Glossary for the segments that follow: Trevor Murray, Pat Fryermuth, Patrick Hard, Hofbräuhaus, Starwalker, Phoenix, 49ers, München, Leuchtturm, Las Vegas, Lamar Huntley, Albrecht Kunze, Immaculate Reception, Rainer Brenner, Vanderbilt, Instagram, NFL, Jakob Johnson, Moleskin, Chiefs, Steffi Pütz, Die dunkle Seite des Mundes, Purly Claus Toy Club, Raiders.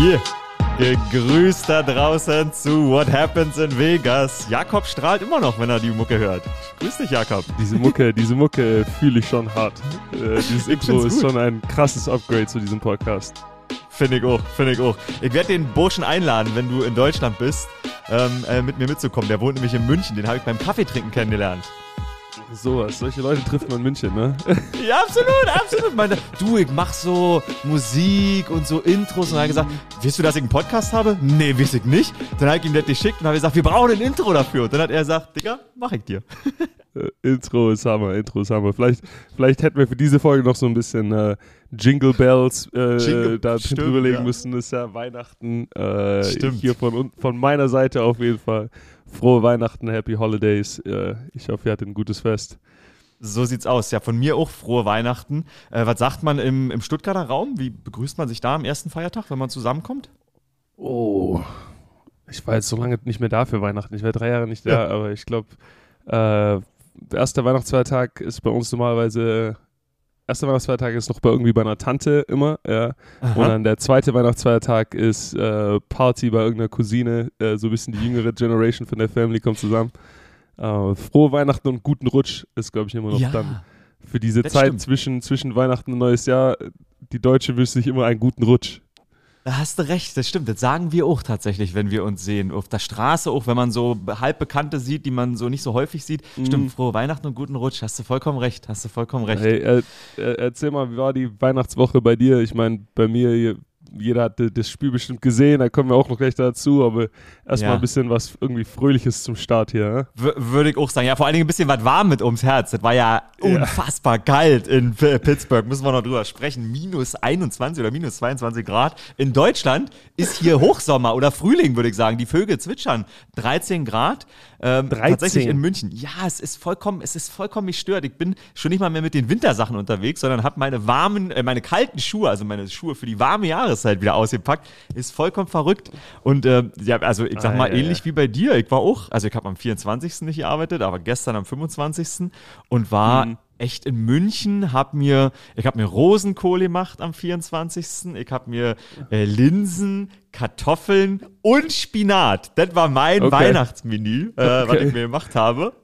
Yeah. Gegrüßt da draußen zu What Happens in Vegas. Jakob strahlt immer noch, wenn er die Mucke hört. Grüß dich, Jakob. Diese Mucke fühle ich schon hart. Dieses Intro ist schon ein krasses Upgrade zu diesem Podcast. Finde ich auch. Ich werde den Burschen einladen, wenn du in Deutschland bist, mit mir mitzukommen. Der wohnt nämlich in München, den habe ich beim Kaffeetrinken kennengelernt. Sowas, solche Leute trifft man in München, ne? Ja, absolut. Ich mach so Musik und so Intros. Und dann hat er gesagt, weißt du, dass ich einen Podcast habe? Nee, weiß ich nicht. Dann habe ich ihm das geschickt und habe gesagt, wir brauchen ein Intro dafür. Und dann hat er gesagt, Digga, mach ich dir. Intro ist Hammer. Vielleicht hätten wir für diese Folge noch so ein bisschen Jingle Bells da drüberlegen müssen. Das ist ja Weihnachten. Hier von meiner Seite auf jeden Fall. Frohe Weihnachten, Happy Holidays. Ich hoffe, ihr hattet ein gutes Fest. So sieht's aus. Ja, von mir auch frohe Weihnachten. Was sagt man im Stuttgarter Raum? Wie begrüßt man sich da am ersten Feiertag, wenn man zusammenkommt? Oh, ich war jetzt so lange nicht mehr da für Weihnachten. Ich war 3 Jahre nicht da, aber ich glaube, erster Weihnachtsfeiertag ist bei uns normalerweise... Erster Weihnachtsfeiertag ist noch bei einer Tante immer, ja. Und dann der zweite Weihnachtsfeiertag ist Party bei irgendeiner Cousine, so ein bisschen die jüngere Generation von der Family kommt zusammen. Frohe Weihnachten und guten Rutsch ist, glaube ich, immer noch dann. Für diese Zeit zwischen Weihnachten und Neues Jahr, die Deutsche wünscht sich immer einen guten Rutsch. Da hast du recht, das stimmt. Das sagen wir auch tatsächlich, wenn wir uns sehen. Auf der Straße auch, wenn man so Halbbekannte sieht, die man so nicht so häufig sieht. Mm. Stimmt, frohe Weihnachten und guten Rutsch. Hast du vollkommen recht. Hey, erzähl mal, wie war die Weihnachtswoche bei dir? Ich meine, bei mir, jeder hat das Spiel bestimmt gesehen, da kommen wir auch noch gleich dazu. Aber erstmal ein bisschen was irgendwie Fröhliches zum Start hier. Würde ich auch sagen. Ja, vor allen Dingen ein bisschen was warm mit ums Herz. Das war ja unfassbar kalt in Pittsburgh, müssen wir noch drüber sprechen. Minus 21 oder minus 22 Grad. In Deutschland ist hier Hochsommer oder Frühling, würde ich sagen. Die Vögel zwitschern. 13 Grad. 13. Tatsächlich in München. Ja, es ist vollkommen mich stört. Ich bin schon nicht mal mehr mit den Wintersachen unterwegs, sondern habe meine kalten Schuhe, also meine Schuhe für die warme Jahreszeit wieder ausgepackt. Ist vollkommen verrückt. Und ich sag mal, ähnlich wie bei dir. Ich war auch, also ich habe am 24. nicht gearbeitet, aber gestern am 25. und war echt in München, ich habe mir Rosenkohl gemacht am 24. Ich habe mir Linsen, Kartoffeln und Spinat. Das war mein Weihnachtsmenü, was ich mir gemacht habe.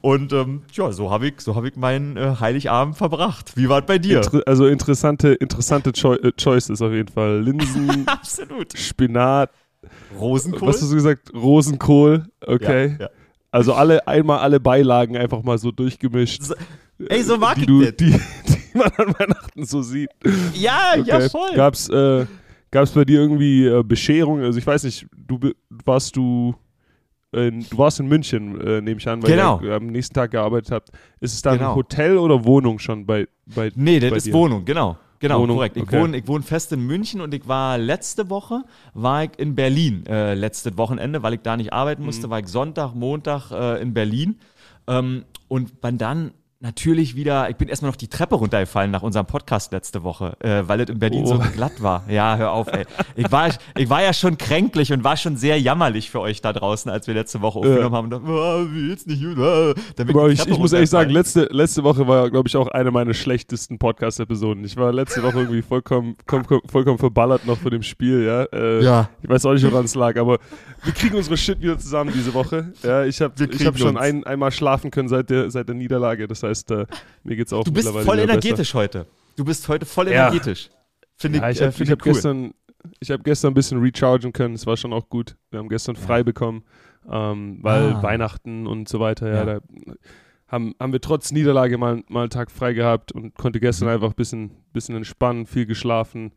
Und so habe ich meinen Heiligabend verbracht. Wie war es bei dir? Interessante Choices auf jeden Fall. Linsen, absolut. Spinat, Rosenkohl. Was hast du gesagt? Rosenkohl, okay. Ja. Also alle Beilagen einfach mal so durchgemischt. Ey, so mag ich das. Die man an Weihnachten so sieht. Ja, okay. Ja, voll. Gab's bei dir irgendwie Bescherung? Also ich weiß nicht, du warst in München, nehme ich an, weil ihr am nächsten Tag gearbeitet habt. Ist es dann Hotel oder Wohnung schon bei Nee, das bei ist dir? Wohnung, genau. Genau, Wohnung, korrekt. Ich wohne fest in München und ich war letzte Woche in Berlin. Letztes Wochenende, weil ich da nicht arbeiten musste, war ich Sonntag, Montag in Berlin. Und dann natürlich wieder, ich bin erstmal noch die Treppe runtergefallen nach unserem Podcast letzte Woche, weil es in Berlin so glatt war. Ja, hör auf, ey. Ich war ja schon kränklich und war schon sehr jammerlich für euch da draußen, als wir letzte Woche aufgenommen haben. Und dachte, wie geht's nicht gut? Bro, ich muss ehrlich sagen, letzte Woche war, glaube ich, auch eine meiner schlechtesten Podcast-Episoden. Ich war letzte Woche irgendwie vollkommen verballert noch von dem Spiel, ja. Ich weiß auch nicht, woran es lag, aber wir kriegen unsere Shit wieder zusammen diese Woche. Ja, ich hab schon einmal schlafen können seit der Niederlage, das heißt, mir geht's auch mittlerweile besser. Du bist heute voll energetisch. Ich habe gestern ein bisschen rechargen können. Es war schon auch gut. Wir haben gestern frei bekommen, weil Weihnachten und so weiter. Ja, da haben wir trotz Niederlage mal einen Tag frei gehabt und konnte gestern einfach ein bisschen entspannen, viel geschlafen,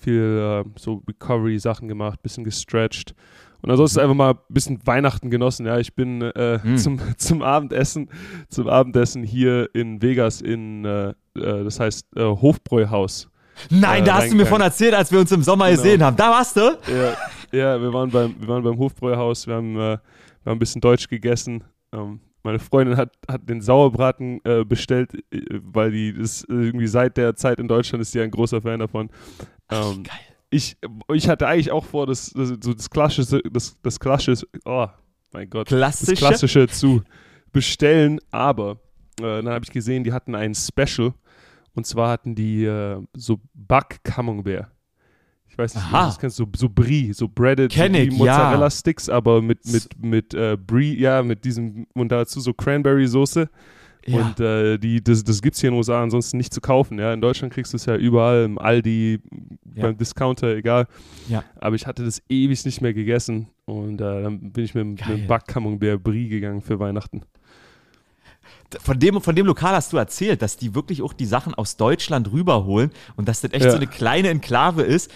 viel so Recovery-Sachen gemacht, bisschen gestretched. Und ansonsten einfach mal ein bisschen Weihnachten genossen. Ja, ich bin zum Abendessen hier in Vegas in, das heißt, Hofbräuhaus. Nein, da hast du mir von erzählt, als wir uns im Sommer gesehen haben. Da warst du? Ja, wir waren beim Hofbräuhaus. Wir haben ein bisschen Deutsch gegessen. Meine Freundin hat den Sauerbraten bestellt, weil die das irgendwie seit der Zeit in Deutschland ist, die ein großer Fan davon. Geil. Ich hatte eigentlich auch vor, das Klassische zu bestellen, aber dann habe ich gesehen, die hatten ein Special und zwar hatten die so Back-Camembert. Ich weiß nicht, das kennst du, so Brie, so breaded Mozzarella-Sticks, aber mit Brie, ja, mit diesem, und dazu so Cranberry-Soße. Ja. Und das gibt es hier in den USA ansonsten nicht zu kaufen. Ja. In Deutschland kriegst du es ja überall, im Aldi, beim Discounter, egal. Ja. Aber ich hatte das ewig nicht mehr gegessen. Und dann bin ich mit einem Backcamembert-Brie gegangen für Weihnachten. Von dem Lokal hast du erzählt, dass die wirklich auch die Sachen aus Deutschland rüberholen und dass das echt so eine kleine Enklave ist,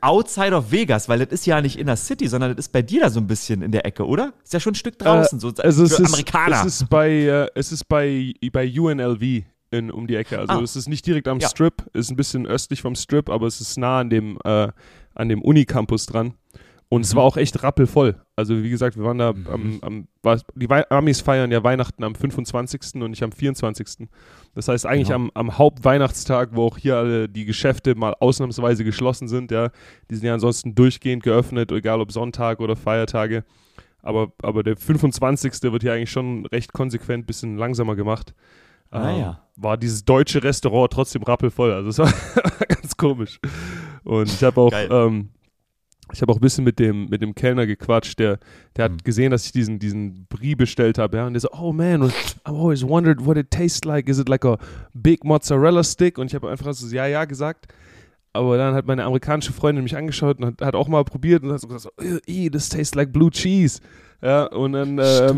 outside of Vegas, weil das ist ja nicht in der City, sondern das ist bei dir da so ein bisschen in der Ecke, oder? Ist ja schon ein Stück draußen, so also für Amerikaner. Es ist bei UNLV um die Ecke, also es ist nicht direkt am Strip, ist ein bisschen östlich vom Strip, aber es ist nah an dem Unicampus dran. Und es war auch echt rappelvoll. Also wie gesagt, wir waren da die Amis feiern ja Weihnachten am 25. und nicht am 24. Das heißt eigentlich am Hauptweihnachtstag, wo auch hier alle die Geschäfte mal ausnahmsweise geschlossen sind, ja. Die sind ja ansonsten durchgehend geöffnet, egal ob Sonntag oder Feiertage. Aber der 25. wird hier eigentlich schon recht konsequent ein bisschen langsamer gemacht. War dieses deutsche Restaurant trotzdem rappelvoll. Also es war ganz komisch. Und ich habe auch... Ich habe auch ein bisschen mit dem Kellner gequatscht, der hat gesehen, dass ich diesen Brie bestellt habe, ja, und der so, oh man, I've always wondered what it tastes like, is it like a big mozzarella stick? Und ich habe einfach so, ja, gesagt, aber dann hat meine amerikanische Freundin mich angeschaut und hat auch mal probiert und hat so gesagt, this tastes like blue cheese. Ja, und dann der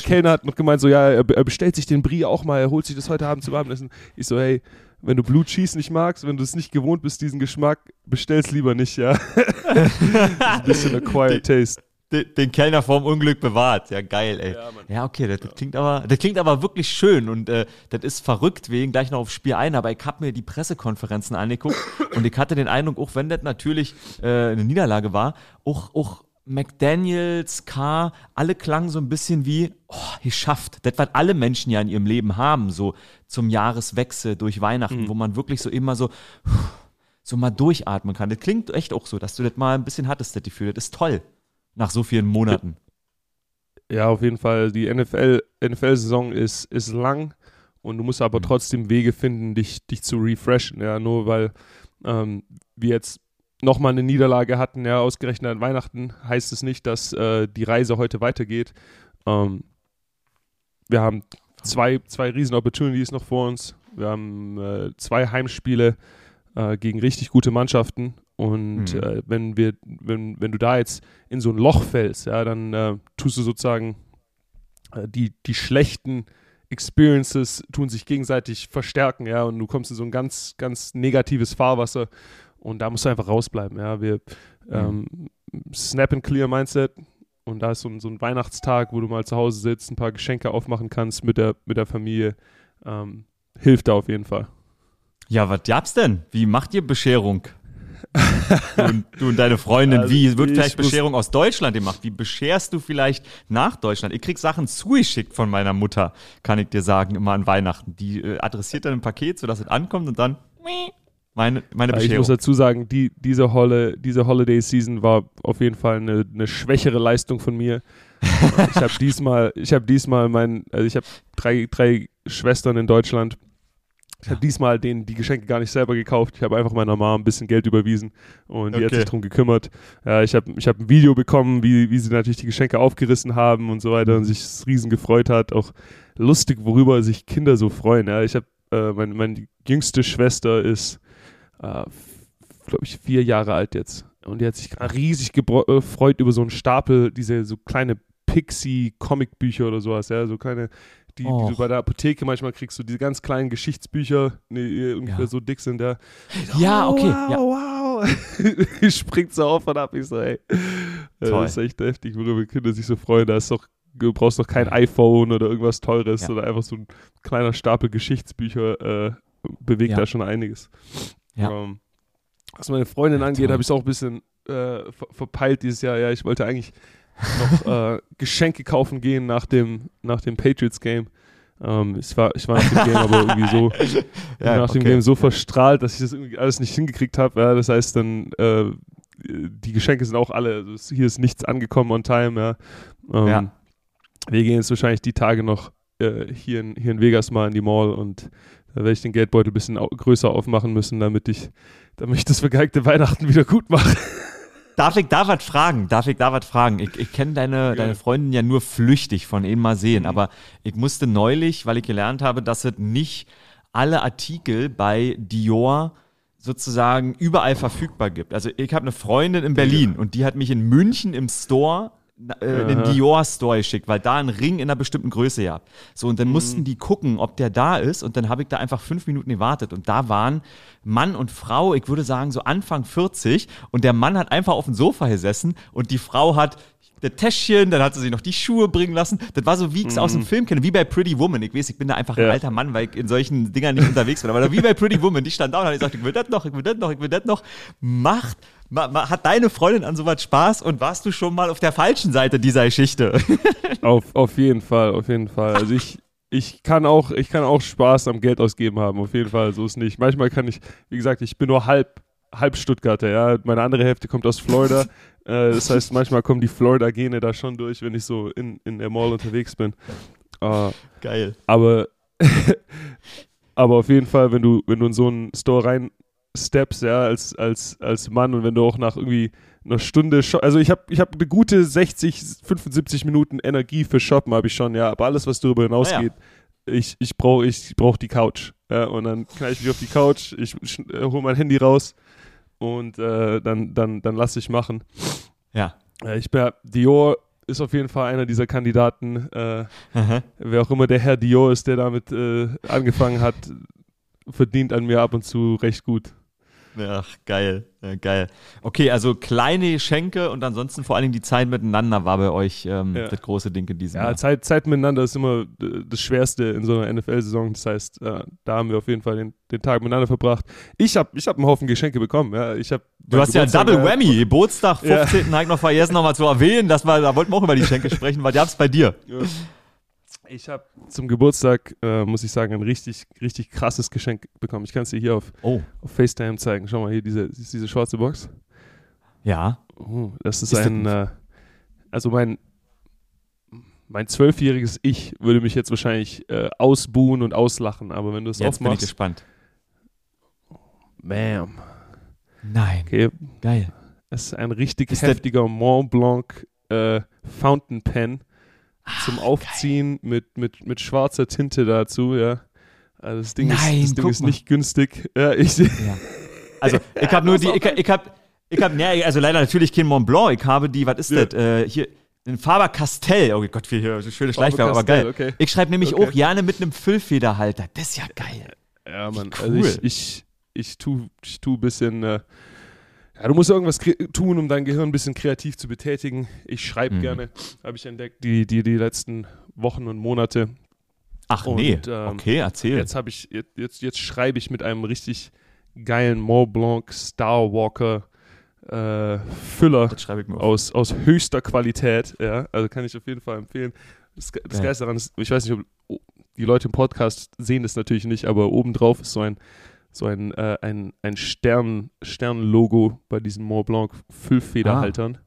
Kellner hat noch gemeint, so, ja, er bestellt sich den Brie auch mal, er holt sich das heute Abend zum Abendessen. Ich so, hey, wenn du Blue Cheese nicht magst, wenn du es nicht gewohnt bist, diesen Geschmack, bestell's lieber nicht, ja. Das ist ein bisschen acquired taste. Den Kellner vorm Unglück bewahrt. Ja, geil, ey. Ja, okay, das klingt aber wirklich schön und das ist verrückt, wegen gleich noch aufs Spiel ein, aber ich habe mir die Pressekonferenzen angeguckt und ich hatte den Eindruck, auch wenn das natürlich eine Niederlage war, auch McDaniels, Carr, alle klangen so ein bisschen wie, geschafft. Das, was alle Menschen ja in ihrem Leben haben, so zum Jahreswechsel, durch Weihnachten, wo man wirklich so immer so mal durchatmen kann. Das klingt echt auch so, dass du das mal ein bisschen hattest, das Gefühl. Das ist toll, nach so vielen Monaten. Ja, auf jeden Fall. Die NFL-Saison ist lang und du musst aber trotzdem Wege finden, dich zu refreshen. Ja, nur weil wir jetzt nochmal eine Niederlage hatten, ja, ausgerechnet an Weihnachten, heißt es nicht, dass die Reise heute weitergeht. Wir haben zwei riesen Opportunities noch vor uns. Wir haben zwei Heimspiele gegen richtig gute Mannschaften und wenn du da jetzt in so ein Loch fällst, ja, dann tust du sozusagen die schlechten Experiences tun sich gegenseitig verstärken, ja, und du kommst in so ein ganz, ganz negatives Fahrwasser. Und da musst du einfach rausbleiben. Ja, wir Snap-and-Clear-Mindset. Und da ist so ein Weihnachtstag, wo du mal zu Hause sitzt, ein paar Geschenke aufmachen kannst mit der Familie. Hilft da auf jeden Fall. Ja, was gab's denn? Wie macht ihr Bescherung? du und deine Freundin, also wie wird vielleicht Bescherung aus Deutschland gemacht? Wie bescherst du vielleicht nach Deutschland? Ich krieg Sachen zugeschickt von meiner Mutter, kann ich dir sagen, immer an Weihnachten. Die adressiert dann ein Paket, sodass es ankommt und dann... Meine Bescherung. Ich muss dazu sagen, diese Holiday-Season war auf jeden Fall eine schwächere Leistung von mir. Ich habe drei Schwestern in Deutschland. Ich habe diesmal die Geschenke gar nicht selber gekauft. Ich habe einfach meiner Mama ein bisschen Geld überwiesen und die hat sich darum gekümmert. Ja, ich hab ein Video bekommen, wie sie natürlich die Geschenke aufgerissen haben und so weiter und sich riesen gefreut hat. Auch lustig, worüber sich Kinder so freuen. Ja, ich habe meine jüngste Schwester ist glaube ich 4 Jahre alt jetzt. Und die hat sich riesig gefreut über so einen Stapel, diese so kleine Pixie-Comicbücher oder sowas, ja, so kleine, die du bei der Apotheke manchmal kriegst, so diese ganz kleinen Geschichtsbücher, so dick sind, ja. Ja, okay. Wow. Ich springt so auf und ab, ich so, ey. Das ist echt heftig, worüber Kinder sich so freuen, du brauchst doch kein iPhone oder irgendwas Teures, oder einfach so ein kleiner Stapel Geschichtsbücher bewegt da schon einiges. Ja. Was meine Freundin angeht, habe ich es auch ein bisschen verpeilt dieses Jahr. Ja, ich wollte eigentlich noch Geschenke kaufen gehen nach dem Patriots-Game. Ich war nach dem Game aber irgendwie so dem Game so verstrahlt, dass ich das irgendwie alles nicht hingekriegt habe. Ja, das heißt dann, die Geschenke sind auch alle, also hier ist nichts angekommen on time. Ja. Wir gehen jetzt wahrscheinlich die Tage noch hier in Vegas mal in die Mall und Da werde ich den Geldbeutel ein bisschen größer aufmachen müssen, damit ich das vergeigte Weihnachten wieder gut mache. Darf ich da was fragen? Ich kenne deine Freundin ja nur flüchtig von ihnen mal sehen, aber ich musste neulich, weil ich gelernt habe, dass es nicht alle Artikel bei Dior sozusagen überall verfügbar gibt. Also ich habe eine Freundin in Berlin und die hat mich in München im Store, den Dior-Store geschickt, weil da ein Ring in einer bestimmten Größe gab. So, und dann mussten die gucken, ob der da ist, und dann habe ich da einfach 5 Minuten gewartet und da waren Mann und Frau, ich würde sagen so Anfang 40, und der Mann hat einfach auf dem Sofa gesessen und die Frau hat das Täschchen, dann hat sie sich noch die Schuhe bringen lassen. Das war so, wie ich es aus dem Film kenne, wie bei Pretty Woman. Ich weiß, ich bin da einfach ein alter Mann, weil ich in solchen Dingern nicht unterwegs bin, aber wie bei Pretty Woman, die stand da und hat gesagt, ich will das noch. Hat deine Freundin an sowas Spaß und warst du schon mal auf der falschen Seite dieser Geschichte? Auf jeden Fall. Also ich kann auch Spaß am Geld ausgeben haben, auf jeden Fall, so ist nicht. Manchmal kann ich, wie gesagt, ich bin nur halb Stuttgarter, ja. Meine andere Hälfte kommt aus Florida. Das heißt, manchmal kommen die Florida-Gene da schon durch, wenn ich so in der Mall unterwegs bin. Geil. Aber auf jeden Fall, wenn du in so einen Store rein Steps, ja, als Mann, und wenn du auch nach irgendwie einer Stunde, also ich hab eine gute 60, 75 Minuten Energie für Shoppen, habe ich schon, ja, aber alles, was darüber hinausgeht, ich brauch die Couch, ja, und dann knall ich mich auf die Couch, ich hole mein Handy raus und dann lass ich machen. Ja. Dior ist auf jeden Fall einer dieser Kandidaten, wer auch immer der Herr Dior ist, der damit angefangen hat, verdient an mir ab und zu recht gut. Ach, geil. Okay, also kleine Geschenke und ansonsten vor allen Dingen die Zeit miteinander war bei euch das große Ding in diesem Jahr. Ja, Zeit miteinander ist immer das Schwerste in so einer NFL-Saison. Das heißt, da haben wir auf jeden Fall den Tag miteinander verbracht. Ich hab einen Haufen Geschenke bekommen. Ja. Du hast Geburtstag, ja, Double Whammy. Geburtstag, 15. Habe ich noch vergessen, nochmal zu erwähnen. Da wollten wir auch über die Geschenke sprechen, weil die hab's bei dir. Ja. Ich habe zum Geburtstag, muss ich sagen, ein richtig, richtig krasses Geschenk bekommen. Ich kann es dir hier auf FaceTime zeigen. Schau mal, hier diese schwarze Box. Ja. Oh, das ist also mein 12-jähriges Ich würde mich jetzt wahrscheinlich ausbuhen und auslachen, aber wenn du es aufmachst. Jetzt bin ich gespannt. Bam. Nein. Okay. Geil. Das ist ein richtig heftiger Montblanc Fountain Pen. Zum Aufziehen mit schwarzer Tinte dazu, ja. Also das Ding ist nicht günstig. Ja, Also ich habe nur die, also leider natürlich kein Montblanc, ich habe die, was ist das? Hier, den Faber Castell. Oh Gott, hier schöne Schleichwerbung, aber geil. Okay. Ich schreibe nämlich auch gerne mit einem Füllfederhalter. Das ist ja geil. Ja, Mann, cool. Also ich tu ein bisschen. Ja, du musst irgendwas tun, um dein Gehirn ein bisschen kreativ zu betätigen. Ich schreibe gerne, habe ich entdeckt, die letzten Wochen und Monate. Ach und, okay, erzähl. Jetzt schreibe ich mit einem richtig geilen Montblanc Starwalker Füller aus höchster Qualität. Ja, also kann ich auf jeden Fall empfehlen. Das Geilste daran ist, ich weiß nicht, ob die Leute im Podcast sehen das natürlich nicht, aber obendrauf ist so ein Sternlogo bei diesen Montblanc Füllfederhaltern.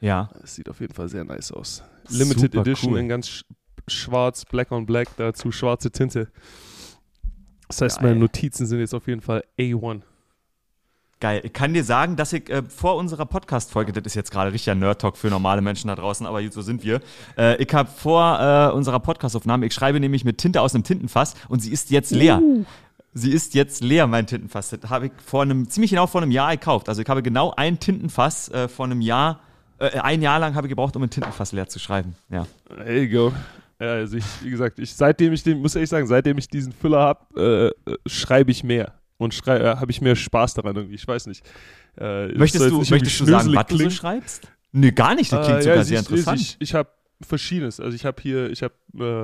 Ja. Das sieht auf jeden Fall sehr nice aus. Limited Super Edition cool. In ganz schwarz, black on black, dazu schwarze Tinte. Das heißt, meine Notizen sind jetzt auf jeden Fall A1. Geil. Ich kann dir sagen, dass ich vor unserer Podcast-Folge, das ist jetzt gerade richtiger Nerd-Talk für normale Menschen da draußen, aber so sind wir. Ich habe vor unserer Podcast-Aufnahme, ich schreibe nämlich mit Tinte aus einem Tintenfass und sie ist jetzt leer. Sie ist jetzt leer, mein Tintenfass. Das habe ich ziemlich genau vor einem Jahr gekauft. Also ich habe genau ein Tintenfass vor einem Jahr, ein Jahr lang habe ich gebraucht, um ein Tintenfass leer zu schreiben. Ja. There you go. Ja, also seitdem ich diesen Füller habe, schreibe ich mehr. Und habe ich mehr Spaß daran irgendwie. Ich weiß nicht. Möchtest du sagen, was du so schreibst? Nee, gar nicht. Das klingt sogar sehr interessant. Ich habe Verschiedenes. Also ich habe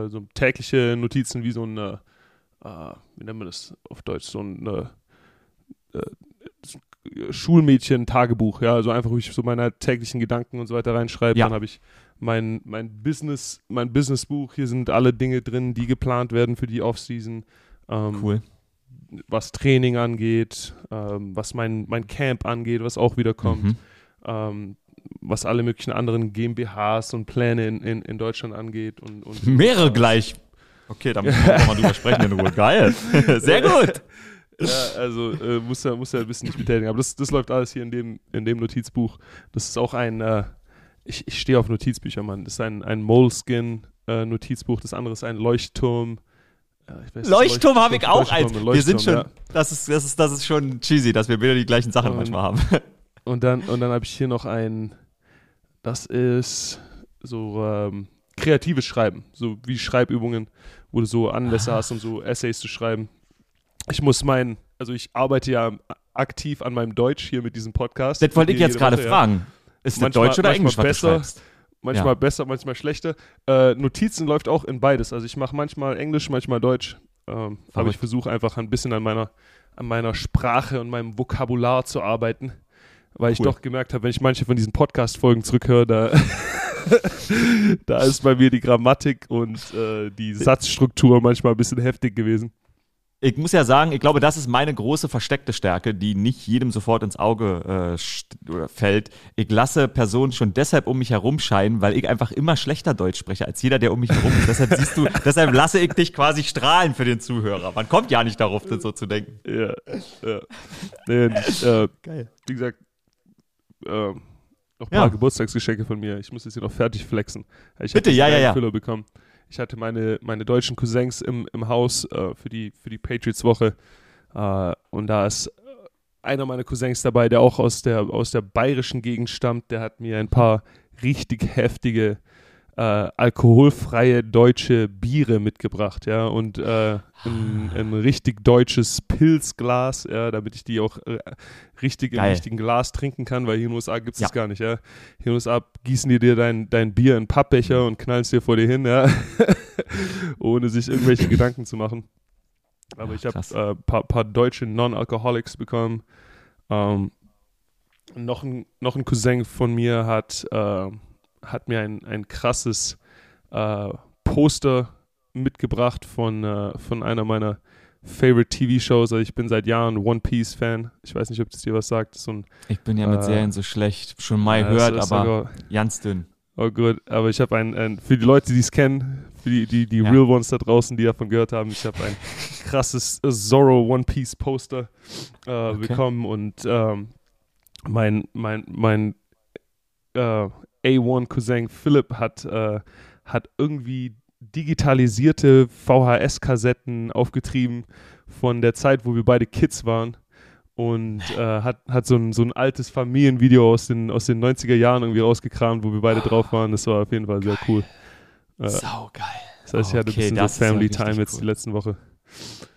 so tägliche Notizen wie so ein wie nennen wir das auf Deutsch, so ein Schulmädchen-Tagebuch, ja, also einfach, wo ich so meine täglichen Gedanken und so weiter reinschreibe, Dann habe ich mein Businessbuch, hier sind alle Dinge drin, die geplant werden für die Offseason, cool, was Training angeht, was mein Camp angeht, was auch wieder kommt, was alle möglichen anderen GmbHs und Pläne in Deutschland angeht und mehrere gleich. Okay, da müssen wir auch mal drüber sprechen in Ruhe. Geil. Sehr gut. Ja, also muss er ein bisschen nicht betätigen. Aber das läuft alles hier in dem Notizbuch. Das ist auch ein, ich stehe auf Notizbücher, Mann. Das ist ein Moleskin Notizbuch, das andere ist ein Leuchtturm. Leuchtturm habe ich auch eins. Wir sind schon, ja. Das ist schon cheesy, dass wir wieder die gleichen Sachen manchmal haben. Und dann habe ich hier noch ein, das ist so kreatives Schreiben, so wie Schreibübungen, wo du so Anlässe hast, um so Essays zu schreiben. Ich arbeite ja aktiv an meinem Deutsch hier mit diesem Podcast. Das wollte ich jetzt gerade fragen. Ist das Deutsch oder Englisch, was du schreibst? Manchmal besser, manchmal schlechter. Notizen läuft auch in beides. Also ich mache manchmal Englisch, manchmal Deutsch. Aber ich versuche einfach ein bisschen an meiner Sprache und meinem Vokabular zu arbeiten. Weil ich doch gemerkt habe, wenn ich manche von diesen Podcast-Folgen zurückhöre, da ist bei mir die Grammatik und die Satzstruktur manchmal ein bisschen heftig gewesen. Ich muss ja sagen, ich glaube, das ist meine große versteckte Stärke, die nicht jedem sofort ins Auge fällt. Ich lasse Personen schon deshalb um mich herum scheinen, weil ich einfach immer schlechter Deutsch spreche als jeder, der um mich herum ist. Deshalb lasse ich dich quasi strahlen für den Zuhörer. Man kommt ja nicht darauf, das so zu denken. Ja. Geil. Wie gesagt, noch ein paar Geburtstagsgeschenke von mir. Ich muss jetzt hier noch fertig flexen. Ich Bitte, ja. Füller bekommen. Ich hatte meine deutschen Cousins im Haus für die Patriots-Woche. Und da ist einer meiner Cousins dabei, der auch aus der bayerischen Gegend stammt. Der hat mir ein paar richtig heftige, alkoholfreie deutsche Biere mitgebracht. Ja? Und ein richtig deutsches Pilzglas, ja, damit ich die auch richtig im richtigen Glas trinken kann, weil hier in den USA gibt es das gar nicht. Ja? Hier in den USA gießen die dir dein Bier in Pappbecher und knallen es dir vor dir hin, ja? Ohne sich irgendwelche Gedanken zu machen. Aber ich habe ein paar deutsche Non-Alcoholics bekommen. Noch ein Cousin von mir hat mir ein krasses Poster mitgebracht von einer meiner Favorite TV-Shows. Also ich bin seit Jahren One Piece-Fan. Ich weiß nicht, ob das dir was sagt. Ich bin ja mit Serien so schlecht. Schon mal gehört, aber ganz dünn. Oh gut, aber ich habe für die Leute, die es kennen, für die Real Ones da draußen, die davon gehört haben, ich habe ein krasses Zorro One Piece Poster bekommen und mein A1-Cousin Philipp hat irgendwie digitalisierte VHS-Kassetten aufgetrieben von der Zeit, wo wir beide Kids waren und hat so ein altes Familienvideo aus den 90er Jahren irgendwie rausgekramt, wo wir beide drauf waren. Das war auf jeden Fall sehr cool. Saugeil. Das heißt, ich hatte ein bisschen so Family Time jetzt cool. Die letzten Woche.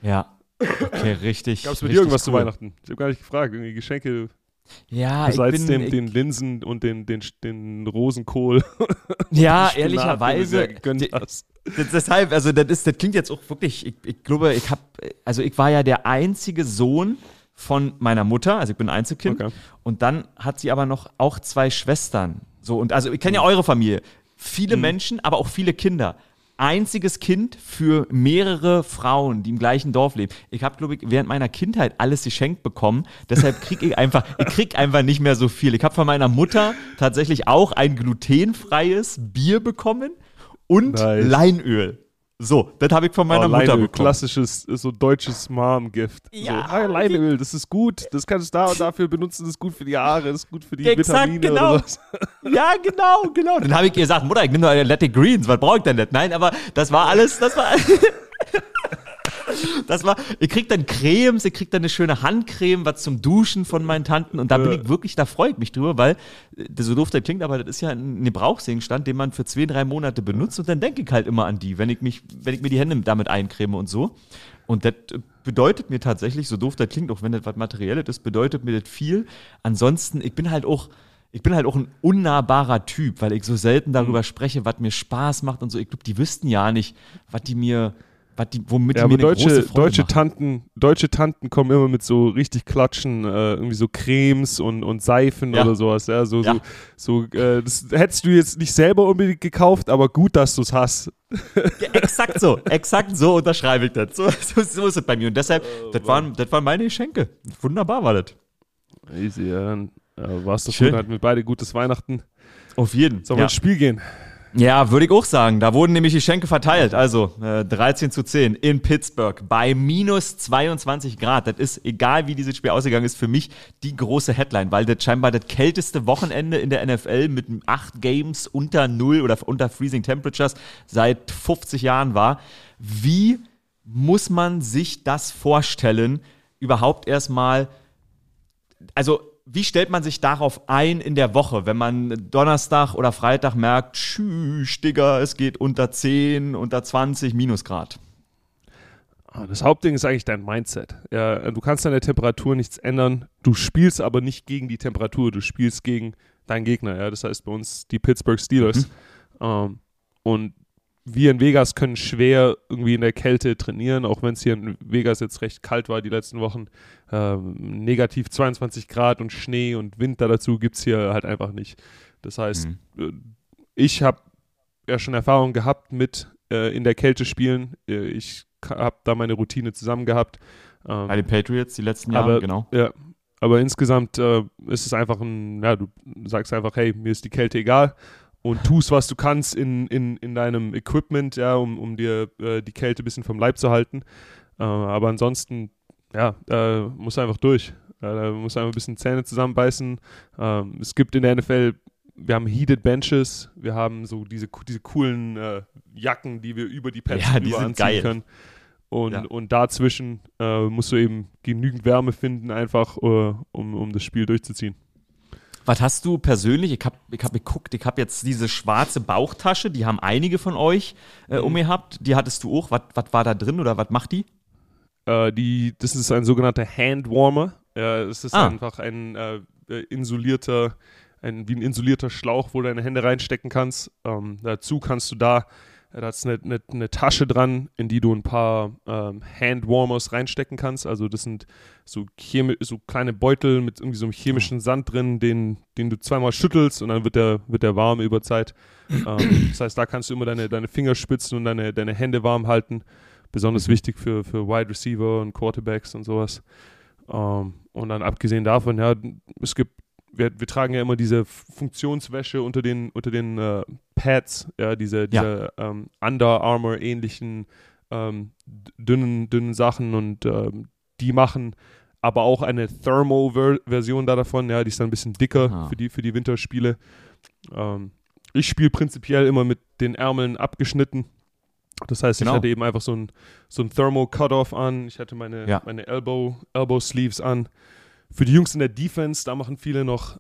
Ja, okay, richtig. Gab es bei dir irgendwas zu Weihnachten? Ich habe gar nicht gefragt. Irgendwie Geschenke... Ja, besides den Linsen und den Rosenkohl. Ja, ehrlicherweise. Deshalb, das klingt jetzt auch wirklich, ich glaube, ich war ja der einzige Sohn von meiner Mutter, also ich bin Einzelkind. Okay. Und dann hat sie aber noch auch zwei Schwestern. So, und also ich kenne ja eure Familie. Viele Menschen, aber auch viele Kinder. Einziges Kind für mehrere Frauen, die im gleichen Dorf leben. Ich habe, glaube ich, während meiner Kindheit alles geschenkt bekommen. Deshalb krieg ich einfach nicht mehr so viel. Ich habe von meiner Mutter tatsächlich auch ein glutenfreies Bier bekommen und Leinöl. So, das habe ich von meiner Mutter bekommen. Klassisches, so deutsches Mom-Gift. Ja. So, Leinöl, das ist gut, das kannst du da und dafür benutzen, das ist gut für die Haare, das ist gut für die Vitamine genau. Oder was. Ja, genau. Dann habe ich ihr gesagt, Mutter, ich nehme nur Athletic Greens, was brauche ich denn nicht? Nein, aber das war alles. Ich krieg dann Cremes, ich krieg dann eine schöne Handcreme, was zum Duschen von meinen Tanten und da bin ich wirklich, da freue ich mich drüber, weil, so doof das klingt, aber das ist ja ein Gebrauchsgegenstand, den man für 2-3 Monate benutzt und dann denke ich halt immer an die, wenn ich mir die Hände damit eincreme und so. Und das bedeutet mir tatsächlich, so doof das klingt, auch wenn das was Materielles ist, bedeutet mir das viel. Ansonsten, ich bin halt auch ein unnahbarer Typ, weil ich so selten darüber spreche, was mir Spaß macht und so. Ich glaube, die wüssten ja nicht, womit die mir deutsche Tanten kommen immer mit so richtig Klatschen, irgendwie so Cremes und Seifen oder sowas. Ja, das hättest du jetzt nicht selber unbedingt gekauft, aber gut, dass du es hast. Ja, exakt so unterschreibe ich das. So ist es bei mir. Und deshalb, das waren meine Geschenke. Wunderbar war das. Easy, ja, dann warst du schon, hatten wir beide gutes Weihnachten. Auf jeden. Sollen wir ins Spiel gehen? Ja, würde ich auch sagen. Da wurden nämlich die Geschenke verteilt. Also 13:10 in Pittsburgh bei minus 22 Grad. Das ist, egal wie dieses Spiel ausgegangen ist, für mich die große Headline, weil das scheinbar das kälteste Wochenende in der NFL mit 8 Games unter 0 oder unter Freezing Temperatures seit 50 Jahren war. Wie muss man sich das vorstellen? Überhaupt erstmal, also wie stellt man sich darauf ein in der Woche, wenn man Donnerstag oder Freitag merkt, tschüss, Digga, es geht unter 10, unter 20 Minusgrad? Das Hauptding ist eigentlich dein Mindset. Ja, du kannst an der Temperatur nichts ändern. Du spielst aber nicht gegen die Temperatur, du spielst gegen deinen Gegner. Ja? Das heißt bei uns die Pittsburgh Steelers. Und wir in Vegas können schwer irgendwie in der Kälte trainieren, auch wenn es hier in Vegas jetzt recht kalt war die letzten Wochen. Negativ 22 Grad und Schnee und Winter dazu gibt es hier halt einfach nicht. Das heißt, ich habe ja schon Erfahrung gehabt mit in der Kälte spielen. Ich habe da meine Routine zusammen gehabt. Bei den Patriots die letzten Jahre, genau. Ja, aber insgesamt ist es einfach du sagst einfach, hey, mir ist die Kälte egal. Und tust, was du kannst in deinem Equipment, ja, um dir die Kälte ein bisschen vom Leib zu halten. Aber ansonsten, ja, musst du einfach durch. Da musst du einfach ein bisschen Zähne zusammenbeißen. Es gibt in der NFL, wir haben Heated Benches, wir haben so diese coolen Jacken, die wir über die Pads anziehen können. Und dazwischen musst du eben genügend Wärme finden, einfach um das Spiel durchzuziehen. Was hast du persönlich, ich hab geguckt, ich habe jetzt diese schwarze Bauchtasche, die haben einige von euch umgehabt, die hattest du auch, was war da drin oder was macht die? Das ist ein sogenannter Handwarmer, es ist einfach ein insulierter Schlauch, wo du deine Hände reinstecken kannst, dazu kannst du da ist eine Tasche dran, in die du ein paar Handwarmers reinstecken kannst. Also das sind so kleine Beutel mit irgendwie so einem chemischen Sand drin, den du zweimal schüttelst und dann wird der warm über Zeit. Das heißt, da kannst du immer deine Fingerspitzen und deine Hände warm halten. Besonders wichtig für Wide Receiver und Quarterbacks und sowas. Und dann abgesehen davon, ja, es gibt Wir tragen ja immer diese Funktionswäsche unter den Pads, ja, diese Under Armour-ähnlichen dünnen Sachen und die machen aber auch eine Thermo-Version davon, ja, die ist dann ein bisschen dicker für die Winterspiele. Ich spiele prinzipiell immer mit den Ärmeln abgeschnitten. Das heißt, ich hatte eben einfach so ein Thermo-Cutoff an, ich hatte meine Elbow-Sleeves an. Für die Jungs in der Defense, da machen viele noch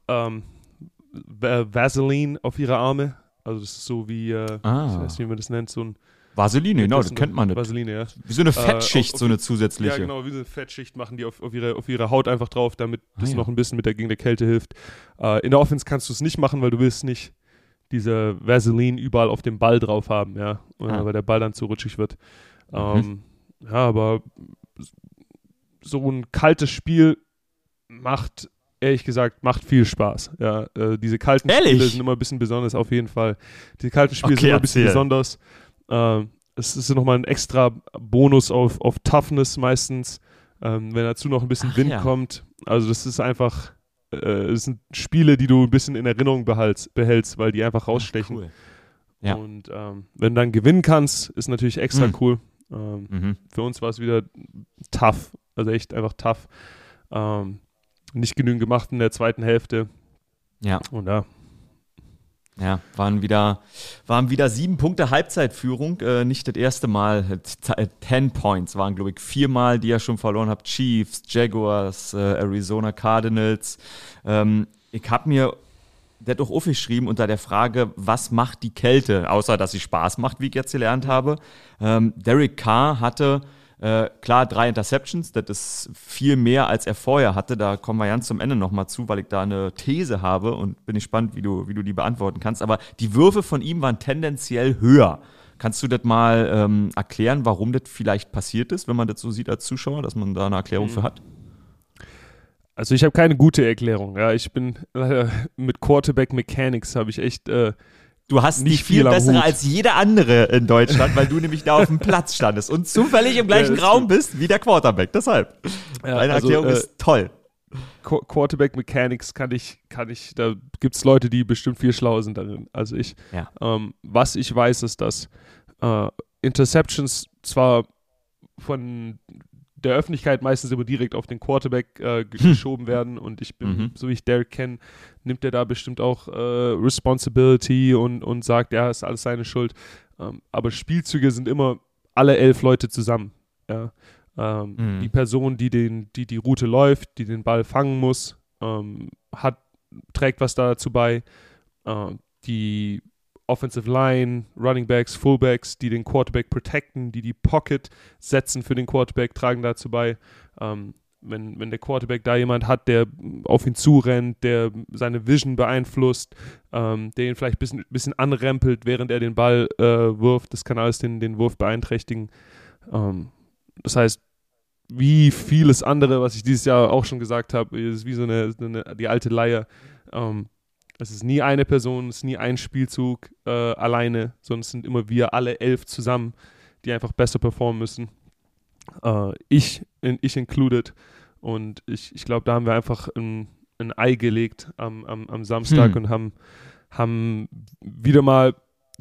Vaseline auf ihre Arme. Also das ist so wie, ich weiß nicht, wie man das nennt, so ein... Vaseline, genau, das kennt man nicht. Vaseline, ja. Wie so eine Fettschicht, so eine zusätzliche. Ja, genau, wie so eine Fettschicht machen die auf ihre Haut einfach drauf, damit das noch ein bisschen gegen der Kälte hilft. In der Offense kannst du es nicht machen, weil du willst nicht diese Vaseline überall auf dem Ball drauf haben, ja. Weil der Ball dann zu rutschig wird. Ja, aber so ein kaltes Spiel macht, ehrlich gesagt, viel Spaß. Ja, diese kalten Spiele sind immer ein bisschen besonders, auf jeden Fall. Die kalten Spiele sind immer ein bisschen besonders. Es ist nochmal ein extra Bonus auf Toughness meistens, wenn dazu noch ein bisschen Wind kommt. Also das ist einfach, es sind Spiele, die du ein bisschen in Erinnerung behältst, weil die einfach rausstechen. Cool. Ja. Und wenn du dann gewinnen kannst, ist natürlich extra cool. Für uns war es wieder tough, also echt einfach tough. Nicht genügend gemacht in der zweiten Hälfte. Ja. Und ja, waren wieder 7 Punkte Halbzeitführung. Nicht das erste Mal. 10 Points waren, glaube ich, 4 Mal, die ihr schon verloren habt. Chiefs, Jaguars, Arizona Cardinals. Ich habe mir das auch aufgeschrieben unter der Frage, was macht die Kälte? Außer, dass sie Spaß macht, wie ich jetzt gelernt habe. Derek Carr hatte... klar, 3 Interceptions, das ist viel mehr, als er vorher hatte. Da kommen wir ganz zum Ende nochmal zu, weil ich da eine These habe und bin gespannt, wie du die beantworten kannst. Aber die Würfe von ihm waren tendenziell höher. Kannst du das mal erklären, warum das vielleicht passiert ist, wenn man das so sieht als Zuschauer, dass man da eine Erklärung für hat? Also ich habe keine gute Erklärung. Ja, ich bin mit Quarterback Mechanics habe ich echt... Du hast nicht viel bessere als jeder andere in Deutschland, weil du nämlich da auf dem Platz standest und zufällig im gleichen Raum bist wie der Quarterback. Deshalb. Deine Erklärung ist toll. Quarterback Mechanics kann ich, da gibt es Leute, die bestimmt viel schlauer sind darin als ich. Ja. Was ich weiß, ist, dass Interceptions zwar von der Öffentlichkeit meistens immer direkt auf den Quarterback geschoben werden, und ich bin, so wie ich Derek kenne, nimmt er da bestimmt auch Responsibility und sagt, ja, ist alles seine Schuld. Aber Spielzüge sind immer alle 11 Leute zusammen. Ja. Die Person, die Route läuft, die den Ball fangen muss, trägt was dazu bei. Die Offensive Line, Running Backs, Fullbacks, die den Quarterback protecten, die Pocket setzen für den Quarterback, tragen dazu bei. Wenn der Quarterback da jemand hat, der auf ihn zurennt, der seine Vision beeinflusst, der ihn vielleicht ein bisschen anrempelt, während er den Ball wirft, das kann alles den Wurf beeinträchtigen. Das heißt, wie vieles andere, was ich dieses Jahr auch schon gesagt habe, ist wie so die alte Leier. Es ist nie eine Person, es ist nie ein Spielzug alleine, sondern es sind immer wir alle 11 zusammen, die einfach besser performen müssen. Ich included. Und ich glaube, da haben wir einfach ein Ei gelegt am Samstag und haben wieder mal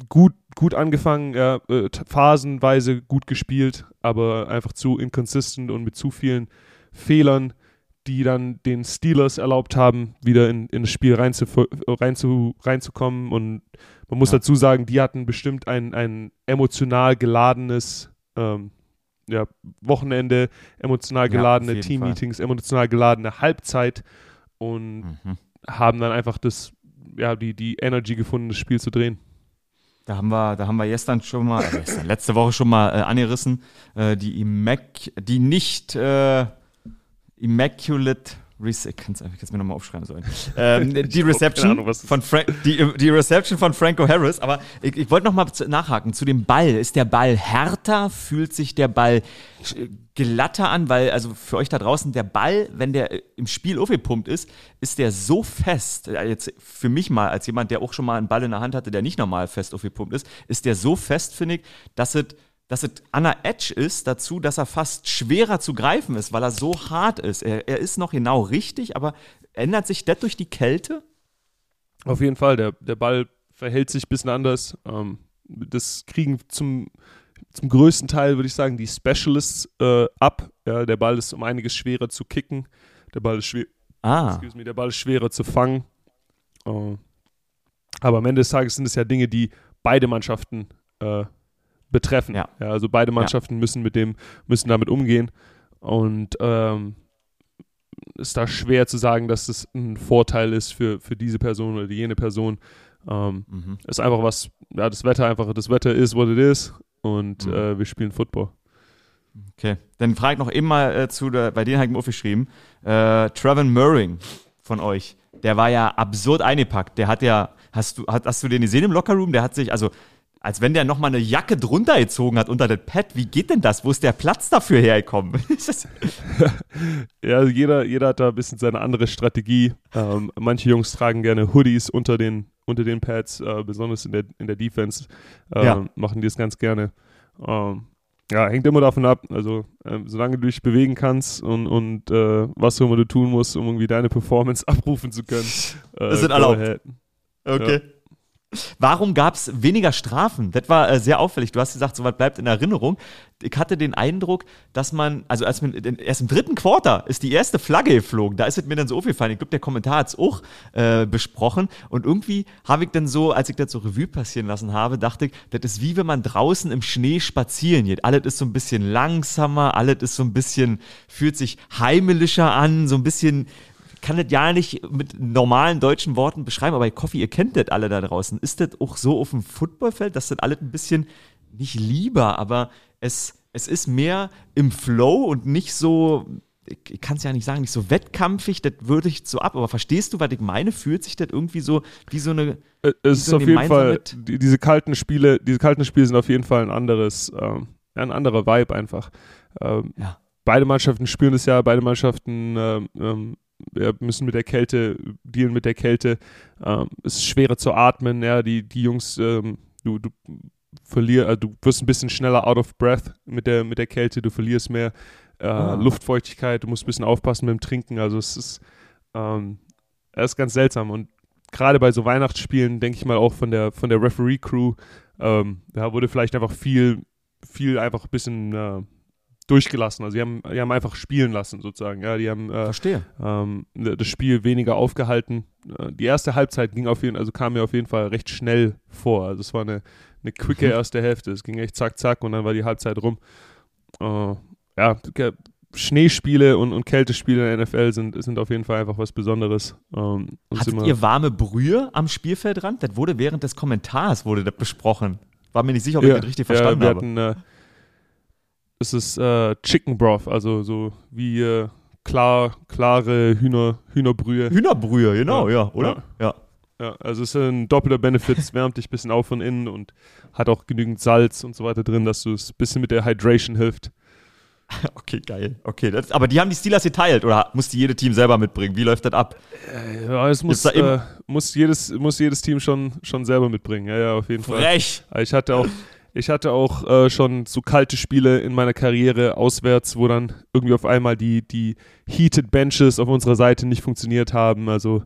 gut angefangen, ja, phasenweise gut gespielt, aber einfach zu inconsistent und mit zu vielen Fehlern, die dann den Steelers erlaubt haben, wieder in das Spiel reinzukommen. Und man muss dazu sagen, die hatten bestimmt ein emotional geladenes Wochenende, emotional geladene Teammeetings, emotional geladene Halbzeit und haben dann einfach die Energy gefunden, das Spiel zu drehen. Da haben wir gestern schon mal, letzte Woche schon mal angerissen, die nicht Immaculate Reception, kannst mir nochmal aufschreiben sollen. Die Reception von Franco Harris, aber ich wollte nochmal nachhaken zu dem Ball. Ist der Ball härter? Fühlt sich der Ball glatter an? Weil, also für euch da draußen, der Ball, wenn der im Spiel aufgepumpt ist, ist der so fest, jetzt für mich mal, als jemand, der auch schon mal einen Ball in der Hand hatte, der nicht normal fest aufgepumpt ist der so fest, finde ich, dass es an der Edge ist dazu, dass er fast schwerer zu greifen ist, weil er so hart ist. Er ist noch genau richtig, aber ändert sich das durch die Kälte? Auf jeden Fall, der Ball verhält sich ein bisschen anders. Das kriegen zum größten Teil, würde ich sagen, die Specialists ab. Ja, der Ball ist um einiges schwerer zu kicken. Der Ball ist der Ball ist schwerer zu fangen. Aber am Ende des Tages sind es ja Dinge, die beide Mannschaften betreffen. Ja. Ja, also beide Mannschaften müssen damit umgehen, und ist da schwer zu sagen, dass es ein Vorteil ist für diese Person oder jene Person. Ist einfach das Wetter ist, what it is, und wir spielen Football. Okay, dann frage ich noch eben mal bei denen habe ich mir aufgeschrieben, Trevor Murray von euch, der war ja absurd eingepackt, der hat ja, hast du den gesehen im Lockerroom, der hat sich, also als wenn der nochmal eine Jacke drunter gezogen hat unter das Pad. Wie geht denn das? Wo ist der Platz dafür hergekommen? Ja, jeder hat da ein bisschen seine andere Strategie. Manche Jungs tragen gerne Hoodies unter den Pads, besonders in der Defense. Machen die es ganz gerne. Hängt immer davon ab. Also, solange du dich bewegen kannst und was auch immer du tun musst, um irgendwie deine Performance abrufen zu können. Das sind erlaubt. Okay. Ja. Warum gab es weniger Strafen? Das war sehr auffällig. Du hast gesagt, sowas bleibt in Erinnerung. Ich hatte den Eindruck, dass man, also erst im dritten Quarter ist die erste Flagge geflogen. Da ist es mir dann so aufgefallen. Ich glaube, der Kommentar hat es auch besprochen. Und irgendwie habe ich dann so, als ich das so Revue passieren lassen habe, dachte ich, das ist wie wenn man draußen im Schnee spazieren geht. Alles ist so ein bisschen langsamer, alles ist so ein bisschen, fühlt sich heimelischer an, so ein bisschen... kann das ja nicht mit normalen deutschen Worten beschreiben, aber Coffee, ihr kennt das alle da draußen. Ist das auch so auf dem Footballfeld, dass das alles ein bisschen nicht lieber, aber es ist mehr im Flow und nicht so, ich kann es ja nicht sagen, nicht so wettkampfig, das würde ich so ab, aber verstehst du, was ich meine? Fühlt sich das irgendwie so wie so eine... Es ist so auf jeden Fall, diese kalten Spiele sind auf jeden Fall ein anderer Vibe einfach. Beide Mannschaften spielen es ja, beide Mannschaften wir müssen dealen mit der Kälte. Es ist schwerer zu atmen. Ja, die Jungs, du wirst ein bisschen schneller out of breath mit der Kälte, du verlierst mehr Luftfeuchtigkeit, du musst ein bisschen aufpassen mit dem Trinken, also es ist, das ist ganz seltsam und gerade bei so Weihnachtsspielen, denke ich mal auch von der Referee-Crew, da wurde vielleicht einfach viel einfach ein bisschen durchgelassen, also die haben einfach spielen lassen sozusagen, ja, die haben das Spiel weniger aufgehalten. Die erste Halbzeit kam mir auf jeden Fall recht schnell vor, also es war eine quicke erste Hälfte, es ging echt zack, zack und dann war die Halbzeit rum. Ja, Schneespiele und Kältespiele in der NFL sind auf jeden Fall einfach was Besonderes. Hattet ihr warme Brühe am Spielfeldrand? Das wurde während des Kommentars das besprochen. War mir nicht sicher, ob ich das richtig verstanden habe. Es ist Chicken Broth, also so wie klare Hühnerbrühe. Hühnerbrühe, genau, ja oder? Ja. Ja, also es ist ein doppelter Benefit, es wärmt dich ein bisschen auf von innen und hat auch genügend Salz und so weiter drin, dass du es ein bisschen mit der Hydration hilft. Okay, geil. Okay, aber die haben die Steelers geteilt oder muss die jede Team selber mitbringen? Wie läuft das ab? Ja, es muss jedes Team schon selber mitbringen. Ja, auf jeden Fall. Frech! Ich hatte auch schon so kalte Spiele in meiner Karriere auswärts, wo dann irgendwie auf einmal die Heated Benches auf unserer Seite nicht funktioniert haben. Also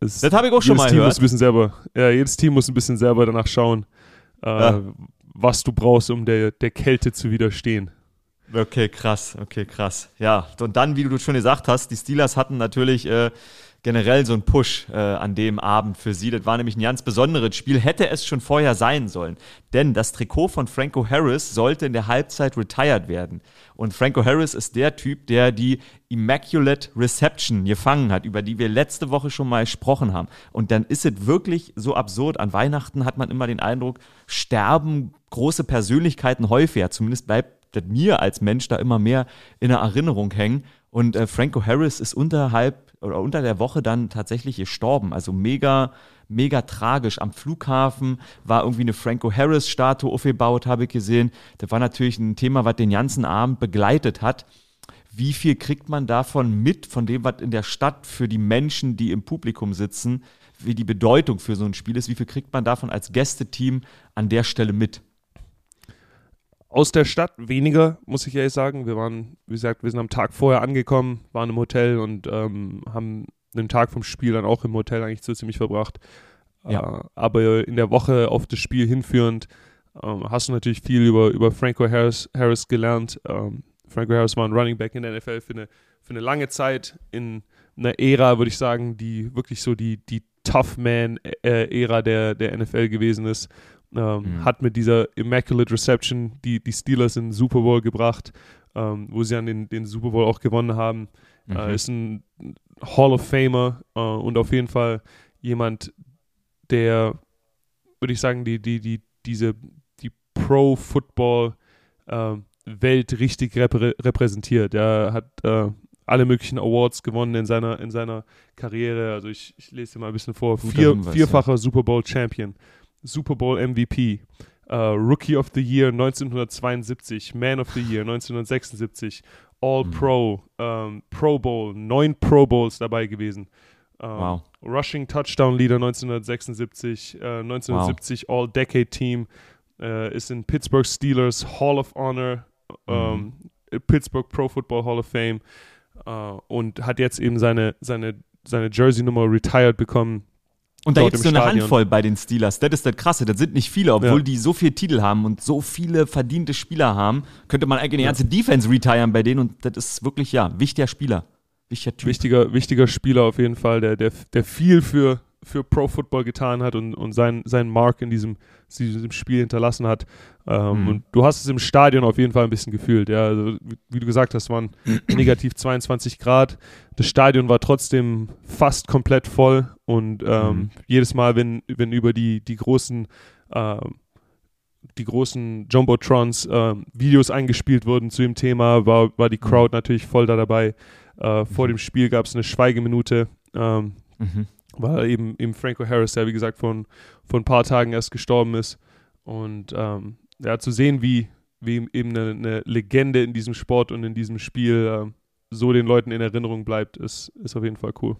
das habe ich auch schon mal gehört. Jedes Team muss ein bisschen selber danach schauen, was du brauchst, um der Kälte zu widerstehen. Okay, krass. Ja, und dann, wie du schon gesagt hast, die Steelers hatten natürlich generell so einen Push an dem Abend für sie. Das war nämlich ein ganz besonderes Spiel. Hätte es schon vorher sein sollen. Denn das Trikot von Franco Harris sollte in der Halbzeit retired werden. Und Franco Harris ist der Typ, der die Immaculate Reception gefangen hat, über die wir letzte Woche schon mal gesprochen haben. Und dann ist es wirklich so absurd. An Weihnachten hat man immer den Eindruck, sterben große Persönlichkeiten häufiger. Zumindest bleibt das mir als Mensch da immer mehr in der Erinnerung hängen. Und Franco Harris ist unter der Woche dann tatsächlich gestorben. Also mega, mega tragisch. Am Flughafen war irgendwie eine Franco Harris-Statue aufgebaut, habe ich gesehen. Das war natürlich ein Thema, was den ganzen Abend begleitet hat. Wie viel kriegt man davon mit, von dem, was in der Stadt für die Menschen, die im Publikum sitzen, wie die Bedeutung für so ein Spiel ist, wie viel kriegt man davon als Gästeteam an der Stelle mit? Aus der Stadt weniger, muss ich ehrlich sagen. Wir waren, wie gesagt, wir sind am Tag vorher angekommen, waren im Hotel und haben den Tag vom Spiel dann auch im Hotel eigentlich so ziemlich verbracht. Ja. Aber in der Woche auf das Spiel hinführend hast du natürlich viel über Franco Harris gelernt. Franco Harris war ein Running Back in der NFL für eine lange Zeit in einer Ära, würde ich sagen, die wirklich so die Tough-Man-Ära der NFL gewesen ist. Hat mit dieser Immaculate Reception die Steelers in den Super Bowl gebracht, wo sie dann den Super Bowl auch gewonnen haben. Ist ein Hall of Famer und auf jeden Fall jemand, der, würde ich sagen, die Pro-Football-Welt richtig repräsentiert. Er hat alle möglichen Awards gewonnen in seiner Karriere. Also ich lese dir mal ein bisschen vor. Vierfacher Super Bowl-Champion. Super Bowl MVP, Rookie of the Year 1972, Man of the Year 1976, All-Pro, Pro Bowl, 9 Pro Bowls dabei gewesen. Wow. Rushing Touchdown Leader 1976, 1970 wow. All-Decade Team, ist in Pittsburgh Steelers Hall of Honor, Pittsburgh Pro Football Hall of Fame und hat jetzt eben seine Jersey-Nummer retired bekommen. Und da gibt es so eine Handvoll bei den Steelers. Das ist das Krasse. Das sind nicht viele, obwohl die so viele Titel haben und so viele verdiente Spieler haben. Könnte man eigentlich eine ganze Defense retiren bei denen. Und das ist wirklich, wichtiger Spieler. Wichtiger Typ. Wichtiger Spieler auf jeden Fall, der viel für Pro-Football getan hat und seinen Mark in diesem Spiel hinterlassen hat. Und du hast es im Stadion auf jeden Fall ein bisschen gefühlt. Ja. Also, wie du gesagt hast, waren negativ 22 Grad. Das Stadion war trotzdem fast komplett voll und jedes Mal, wenn über die großen Jumbotrons Videos eingespielt wurden zu dem Thema, war die Crowd natürlich voll da dabei. Vor dem Spiel gab es eine Schweigeminute. Weil eben Franco Harris, der wie gesagt vor ein paar Tagen erst gestorben ist. Und zu sehen, wie eben eine Legende in diesem Sport und in diesem Spiel so den Leuten in Erinnerung bleibt, ist auf jeden Fall cool.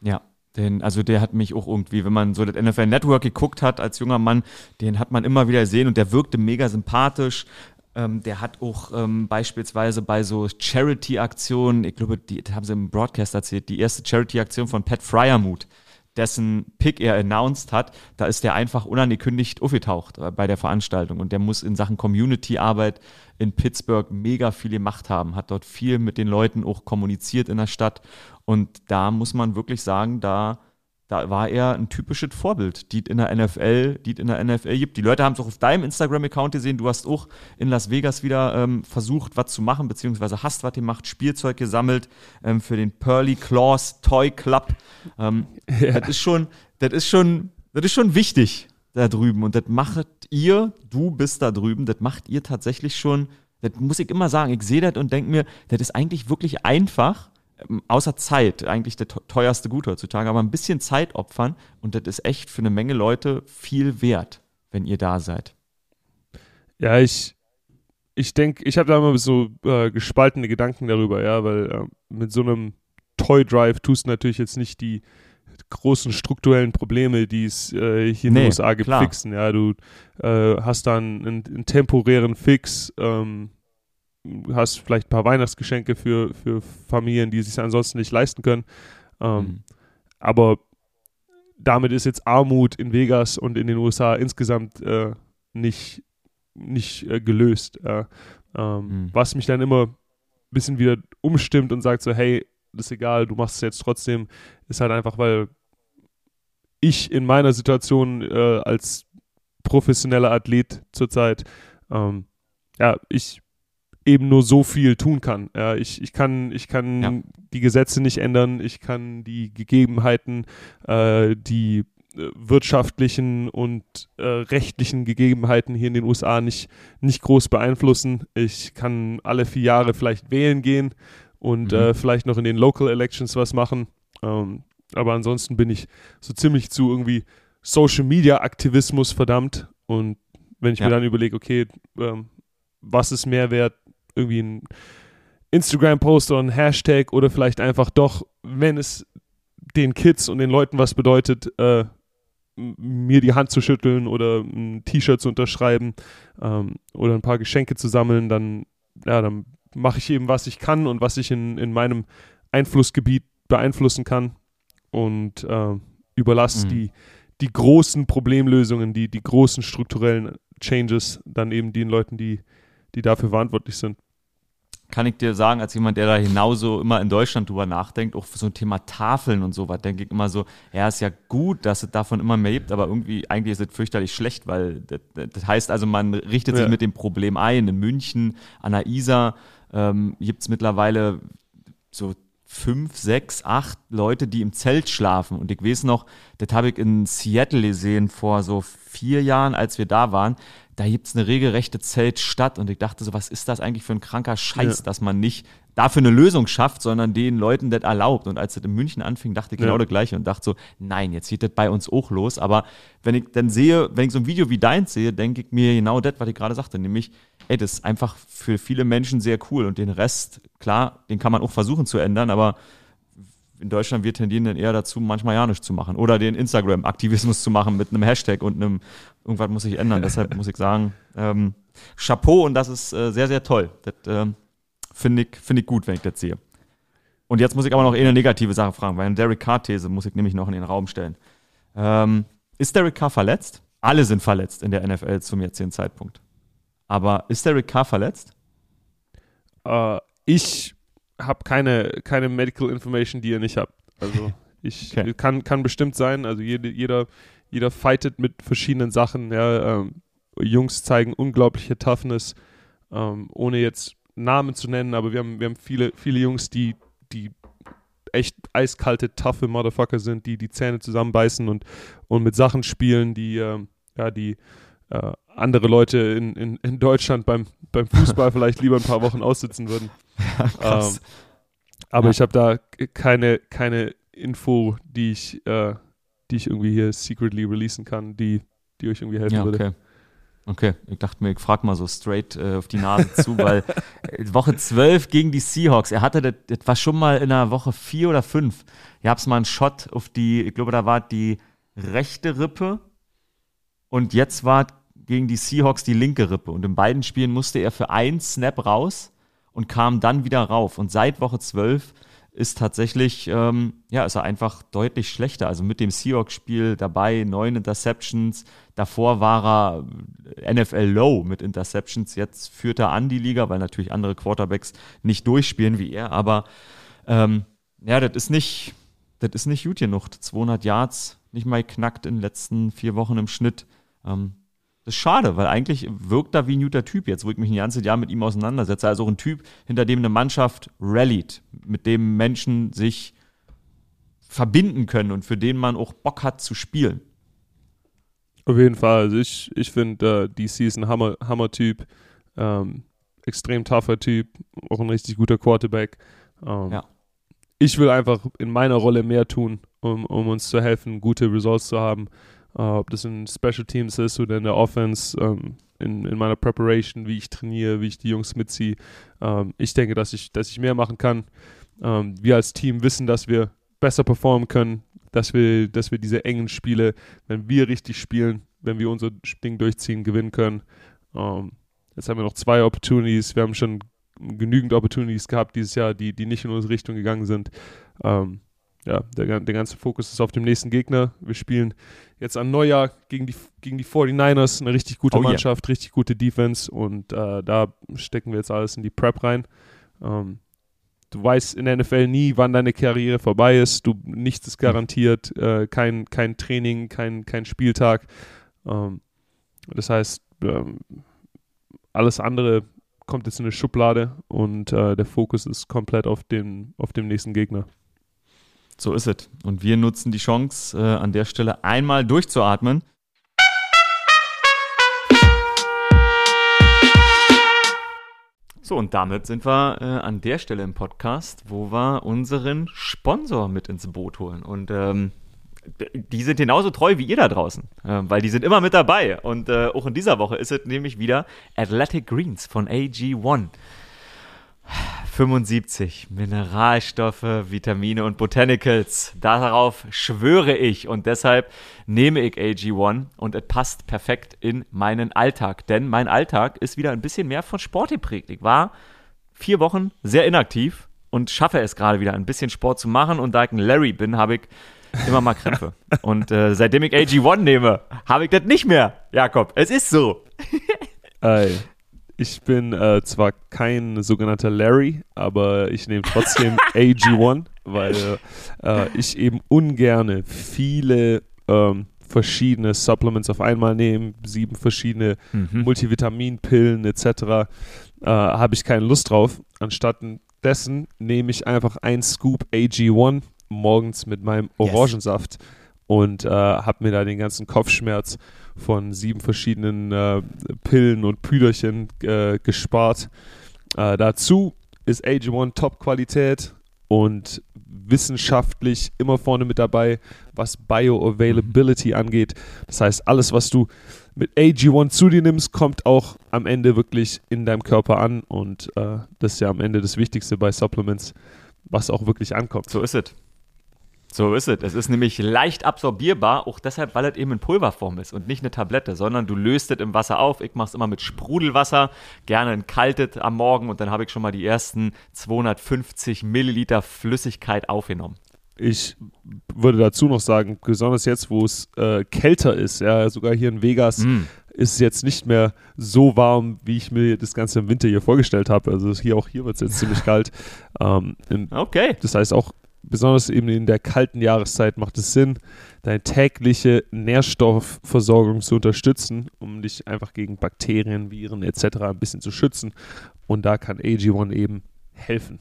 Ja, der hat mich auch irgendwie, wenn man so das NFL Network geguckt hat als junger Mann, den hat man immer wieder gesehen und der wirkte mega sympathisch. Der hat auch beispielsweise bei so Charity-Aktionen, ich glaube, die haben sie im Broadcast erzählt, die erste Charity-Aktion von Pat Fryermuth, dessen Pick er announced hat, da ist der einfach unangekündigt aufgetaucht bei der Veranstaltung. Und der muss in Sachen Community-Arbeit in Pittsburgh mega viel gemacht haben, hat dort viel mit den Leuten auch kommuniziert in der Stadt. Und da muss man wirklich sagen, da war er ein typisches Vorbild, die es in der NFL gibt. Die Leute haben es auch auf deinem Instagram-Account gesehen. Du hast auch in Las Vegas wieder versucht, was zu machen, beziehungsweise hast was gemacht, Spielzeug gesammelt für den Purly Claus Toy Club. Ja. Das ist schon wichtig da drüben. Und das macht ihr, du bist da drüben, das macht ihr tatsächlich schon, das muss ich immer sagen, ich sehe das und denke mir, das ist eigentlich wirklich einfach, außer Zeit, eigentlich der teuerste Gut heutzutage, aber ein bisschen Zeit opfern und das ist echt für eine Menge Leute viel wert, wenn ihr da seid. Ja, ich denke, ich habe da immer so gespaltene Gedanken darüber, ja, weil mit so einem Toy Drive tust du natürlich jetzt nicht die großen strukturellen Probleme, die es hier in den USA gibt, fixen. Ja, du hast dann einen temporären Fix, hast vielleicht ein paar Weihnachtsgeschenke für Familien, die es sich ansonsten nicht leisten können. Aber damit ist jetzt Armut in Vegas und in den USA insgesamt nicht gelöst. Was mich dann immer ein bisschen wieder umstimmt und sagt so, hey, das ist egal, du machst es jetzt trotzdem, ist halt einfach, weil ich in meiner Situation als professioneller Athlet zurzeit, ich eben nur so viel tun kann. Ja, ich kann ja die Gesetze nicht ändern, ich kann die Gegebenheiten, die wirtschaftlichen und rechtlichen Gegebenheiten hier in den USA nicht groß beeinflussen. Ich kann alle 4 Jahre vielleicht wählen gehen und vielleicht noch in den Local Elections was machen. Aber ansonsten bin ich so ziemlich zu irgendwie Social Media Aktivismus verdammt. Und wenn ich mir dann überlege, okay, was ist mehr wert, irgendwie ein Instagram-Post oder ein Hashtag oder vielleicht einfach doch, wenn es den Kids und den Leuten was bedeutet, mir die Hand zu schütteln oder ein T-Shirt zu unterschreiben oder ein paar Geschenke zu sammeln, dann mache ich eben, was ich kann und was ich in meinem Einflussgebiet beeinflussen kann und überlasse die großen Problemlösungen, die großen strukturellen Changes dann eben den Leuten, die dafür verantwortlich sind. Kann ich dir sagen, als jemand, der da genauso immer in Deutschland drüber nachdenkt, auch für so ein Thema Tafeln und sowas, denke ich immer so, ja, ist ja gut, dass es davon immer mehr gibt, aber irgendwie, eigentlich ist es fürchterlich schlecht, weil das heißt also, man richtet sich mit dem Problem ein. In München, an der Isar gibt es mittlerweile so 5, 6, 8 Leute, die im Zelt schlafen. Und ich weiß noch, das habe ich in Seattle gesehen vor so 4 Jahren, als wir da waren. Da gibt es eine regelrechte Zeltstadt. Und ich dachte so, was ist das eigentlich für ein kranker Scheiß, dass man nicht dafür eine Lösung schafft, sondern den Leuten das erlaubt. Und als das in München anfing, dachte ich genau das Gleiche und dachte so, nein, jetzt geht das bei uns auch los. Aber wenn ich dann sehe, wenn ich so ein Video wie deins sehe, denke ich mir genau das, was ich gerade sagte, nämlich, ey, das ist einfach für viele Menschen sehr cool und den Rest, klar, den kann man auch versuchen zu ändern, aber in Deutschland, wir tendieren dann eher dazu, manchmal ja nichts zu machen oder den Instagram-Aktivismus zu machen mit einem Hashtag und einem, irgendwas muss ich ändern, deshalb muss ich sagen, Chapeau und das ist sehr, sehr toll, das finde ich gut, wenn ich das sehe. Und jetzt muss ich aber noch eine negative Sache fragen, weil eine Derek Carr-These muss ich nämlich noch in den Raum stellen. Ist Derek Carr verletzt? Alle sind verletzt in der NFL zum jetzigen Zeitpunkt. Aber ist Derek Carr verletzt? Ich habe keine Medical Information, die ihr nicht habt. Also ich kann bestimmt sein. Also jeder fightet mit verschiedenen Sachen. Ja, Jungs zeigen unglaubliche Toughness, ohne jetzt Namen zu nennen. Aber wir haben viele Jungs, die echt eiskalte, toughe Motherfucker sind, die Zähne zusammenbeißen und mit Sachen spielen, die andere Leute in Deutschland beim Fußball vielleicht lieber ein paar Wochen aussitzen würden. Ja, krass. Aber ich habe da keine Info, die ich irgendwie hier secretly releasen kann, die euch irgendwie helfen würde. Okay, ich dachte mir, ich frage mal so straight auf die Nase zu, weil Woche 12 gegen die Seahawks, er hatte das war schon mal in der Woche 4 oder 5, ihr habt mal einen Shot auf die, ich glaube, da war die rechte Rippe und jetzt war gegen die Seahawks die linke Rippe und in beiden Spielen musste er für einen Snap raus und kam dann wieder rauf. Und seit Woche 12 ist tatsächlich, ist er einfach deutlich schlechter. Also mit dem Seahawks-Spiel dabei, 9 Interceptions. Davor war er NFL-Low mit Interceptions. Jetzt führt er an die Liga, weil natürlich andere Quarterbacks nicht durchspielen wie er. Aber das ist nicht gut genug. 200 Yards, nicht mal knackt in den letzten 4 Wochen im Schnitt. Das ist schade, weil eigentlich wirkt er wie ein guter Typ jetzt, wo ich mich ein ganzes Jahr mit ihm auseinandersetze. Also auch ein Typ, hinter dem eine Mannschaft rallied, mit dem Menschen sich verbinden können und für den man auch Bock hat zu spielen. Auf jeden Fall. Also ich finde, DC ist ein Hammer-Typ, extrem tougher Typ, auch ein richtig guter Quarterback. Ich will einfach in meiner Rolle mehr tun, um uns zu helfen, gute Results zu haben. Ob das in Special Teams ist oder in der Offense, in meiner Preparation, wie ich trainiere, wie ich die Jungs mitziehe. Ich denke, dass ich mehr machen kann. Wir als Team wissen, dass wir besser performen können, dass wir diese engen Spiele, wenn wir richtig spielen, wenn wir unser Ding durchziehen, gewinnen können. Jetzt haben wir noch 2 Opportunities. Wir haben schon genügend Opportunities gehabt dieses Jahr, die nicht in unsere Richtung gegangen sind. Der ganze Fokus ist auf dem nächsten Gegner. Wir spielen jetzt am Neujahr gegen die 49ers, eine richtig gute Mannschaft, richtig gute Defense und da stecken wir jetzt alles in die Prep rein. Du weißt in der NFL nie, wann deine Karriere vorbei ist. Nichts ist garantiert, kein Training, kein Spieltag. Das heißt, alles andere kommt jetzt in eine Schublade und der Fokus ist komplett auf dem nächsten Gegner. So ist es. Und wir nutzen die Chance, an der Stelle einmal durchzuatmen. So, und damit sind wir an der Stelle im Podcast, wo wir unseren Sponsor mit ins Boot holen. Und die sind genauso treu wie ihr da draußen, weil die sind immer mit dabei. Und auch in dieser Woche ist es nämlich wieder Athletic Greens von AG1. 75 Mineralstoffe, Vitamine und Botanicals. Darauf schwöre ich und deshalb nehme ich AG1 und es passt perfekt in meinen Alltag. Denn mein Alltag ist wieder ein bisschen mehr von Sport geprägt. Ich war 4 Wochen sehr inaktiv und schaffe es gerade wieder, ein bisschen Sport zu machen. Und da ich ein Larry bin, habe ich immer mal Krämpfe. Und seitdem ich AG1 nehme, habe ich das nicht mehr, Jakob. Es ist so. Ey. Ich bin zwar kein sogenannter Larry, aber ich nehme trotzdem AG1, weil ich eben ungerne viele verschiedene Supplements auf einmal nehme, 7 verschiedene Multivitaminpillen etc. Habe ich keine Lust drauf. Anstatt dessen nehme ich einfach 1 Scoop AG1 morgens mit meinem Orangensaft und habe mir da den ganzen Kopfschmerz von 7 verschiedenen Pillen und Püderchen gespart. Dazu ist AG1 Top-Qualität und wissenschaftlich immer vorne mit dabei, was Bioavailability angeht. Das heißt, alles, was du mit AG1 zu dir nimmst, kommt auch am Ende wirklich in deinem Körper an und das ist ja am Ende das Wichtigste bei Supplements, was auch wirklich ankommt. So ist es. So ist es. Es ist nämlich leicht absorbierbar, auch deshalb, weil es eben in Pulverform ist und nicht eine Tablette, sondern du löst es im Wasser auf. Ich mache es immer mit Sprudelwasser, gerne entkaltet am Morgen und dann habe ich schon mal die ersten 250 Milliliter Flüssigkeit aufgenommen. Ich würde dazu noch sagen, besonders jetzt, wo es kälter ist, ja, sogar hier in Vegas, ist es jetzt nicht mehr so warm, wie ich mir das Ganze im Winter hier vorgestellt habe. Also hier wird es jetzt ziemlich kalt. Okay. Das heißt auch, besonders eben in der kalten Jahreszeit macht es Sinn, deine tägliche Nährstoffversorgung zu unterstützen, um dich einfach gegen Bakterien, Viren etc. ein bisschen zu schützen. Und da kann AG1 eben helfen.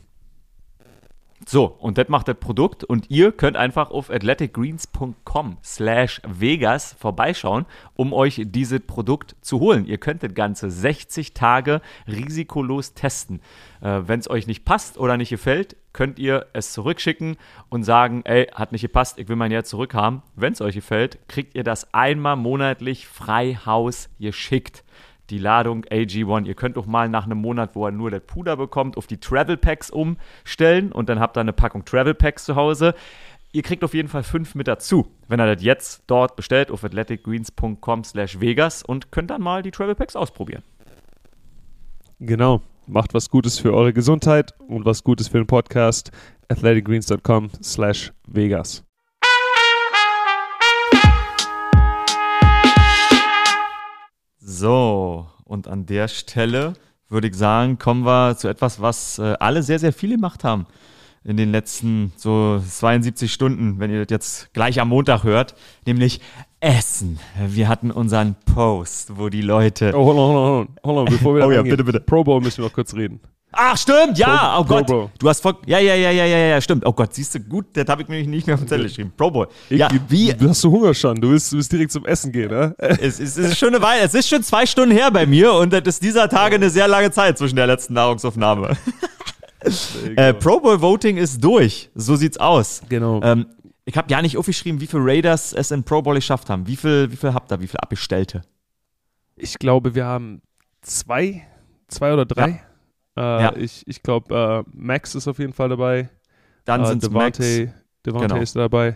So, und das macht das Produkt und ihr könnt einfach auf athleticgreens.com/Vegas vorbeischauen, um euch dieses Produkt zu holen. Ihr könnt das Ganze 60 Tage risikolos testen. Wenn es euch nicht passt oder nicht gefällt, könnt ihr es zurückschicken und sagen, ey, hat nicht gepasst, ich will mein Jahr zurückhaben. Wenn es euch gefällt, kriegt ihr das einmal monatlich frei Haus geschickt. Die Ladung AG1. Ihr könnt auch mal nach einem Monat, wo er nur das Puder bekommt, auf die Travel Packs umstellen und dann habt ihr eine Packung Travel Packs zu Hause. Ihr kriegt auf jeden Fall 5 mit dazu, wenn ihr das jetzt dort bestellt auf athleticgreens.com/Vegas und könnt dann mal die Travel Packs ausprobieren. Genau, macht was Gutes für eure Gesundheit und was Gutes für den Podcast. athleticgreens.com/Vegas. So, und an der Stelle würde ich sagen, kommen wir zu etwas, was alle sehr, sehr viele gemacht haben in den letzten so 72 Stunden, wenn ihr das jetzt gleich am Montag hört, nämlich Essen. Wir hatten unseren Post, wo die Leute... Oh, hold on, bevor wir da reingehen. Bitte. Pro Bowl müssen wir noch kurz reden. Ach, stimmt, ja, Pro Gott. Bowl. Du hast voll... Ja, stimmt. Oh Gott, siehst du, gut, das habe ich mir nicht mehr auf den Zettel geschrieben. Pro Bowl. Ja, du hast so Hunger schon, du willst direkt zum Essen gehen, ne? Es ist schon 2 Stunden her bei mir und das ist dieser Tage eine sehr lange Zeit zwischen der letzten Nahrungsaufnahme. Pro Bowl Voting ist durch. So sieht's aus. Genau. Ich habe ja nicht aufgeschrieben, wie viele Raiders es in Pro Bowl geschafft haben. Wie viel habt ihr? Wie viele Abgestellte? Ich glaube, wir haben 2 oder 3. Ja. Ich glaube, Max ist auf jeden Fall dabei. Dann sind Devante genau. Ist dabei.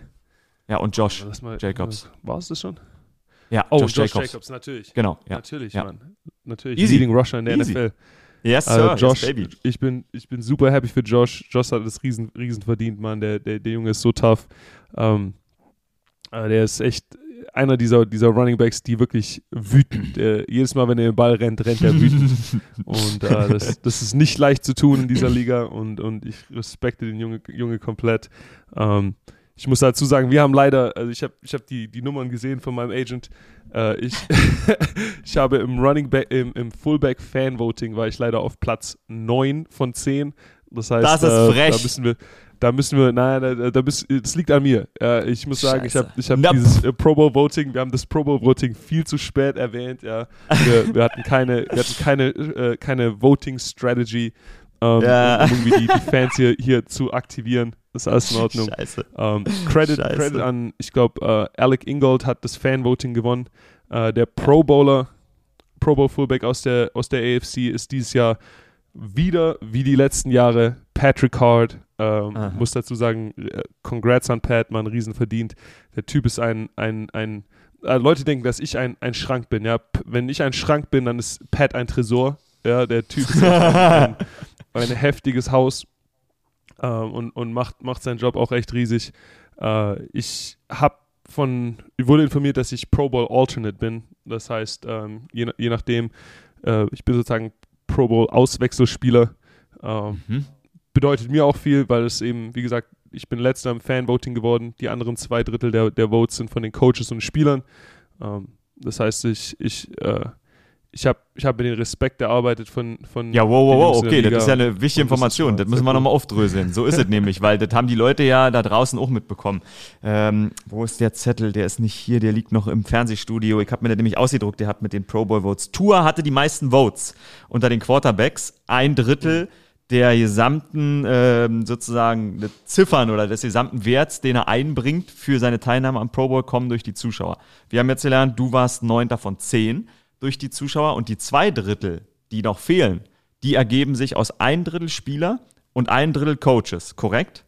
Ja, und Josh Jacobs. War es das schon? Ja, Josh Jacobs, natürlich. Genau. Ja. Natürlich, ja. Mann. Natürlich. Easy. Leading Rusher in der NFL. Yes, sir. Josh, yes, baby. Ich bin super happy für Josh. Josh hat es riesen verdient, Mann. Der Junge ist so tough. Der ist echt einer dieser Running Backs, die wirklich wütend. Jedes Mal, wenn er den Ball rennt, rennt er wütend. Und das ist nicht leicht zu tun in dieser Liga. Und ich respekte den Junge komplett. Ich muss dazu sagen, wir haben leider, also ich hab die Nummern gesehen von meinem Agent. Ich habe im im Fullback-Fan-Voting war ich leider auf Platz 9 von 10. Das heißt, das ist frech. Das liegt an mir. Ich muss sagen, ich hab dieses Pro Bowl Voting, wir haben das Pro Bowl Voting viel zu spät erwähnt. Ja. Wir hatten keine Voting Strategy, um irgendwie die Fans hier zu aktivieren. Das ist alles in Ordnung. Scheiße. Credit an, ich glaube, Alec Ingold hat das Fan-Voting gewonnen. Der Pro Bowl-Fullback aus der AFC ist dieses Jahr wieder, wie die letzten Jahre, Patrick Hard. Muss dazu sagen, Congrats an Pat, man, riesen verdient. Der Typ ist ein Leute denken, dass ich ein Schrank bin. Ja? Wenn ich ein Schrank bin, dann ist Pat ein Tresor. Ja, der Typ ist ein heftiges Haus. Und macht seinen Job auch echt riesig. Ich wurde informiert, dass ich Pro Bowl Alternate bin. Das heißt, je nachdem, ich bin sozusagen Pro Bowl Auswechselspieler. Bedeutet mir auch viel, weil es eben, wie gesagt, ich bin letzter im Fanvoting geworden. Die anderen 2 Drittel der Votes sind von den Coaches und Spielern. Das heißt, ich hab mir den Respekt erarbeitet von ja, wow, okay, das ist ja eine wichtige Information, das müssen wir nochmal aufdröseln, so ist es nämlich, weil das haben die Leute ja da draußen auch mitbekommen. Wo ist der Zettel, der ist nicht hier, der liegt noch im Fernsehstudio, ich habe mir das nämlich ausgedruckt, der hat mit den Pro Bowl Votes, Tua hatte die meisten Votes unter den Quarterbacks, 1 Drittel der gesamten sozusagen Ziffern oder des gesamten Werts, den er einbringt für seine Teilnahme am Pro Bowl, kommen durch die Zuschauer. Wir haben jetzt gelernt, du warst 9 von 10, durch die Zuschauer und die 2 Drittel, die noch fehlen, die ergeben sich aus 1 Drittel Spieler und 1 Drittel Coaches, korrekt?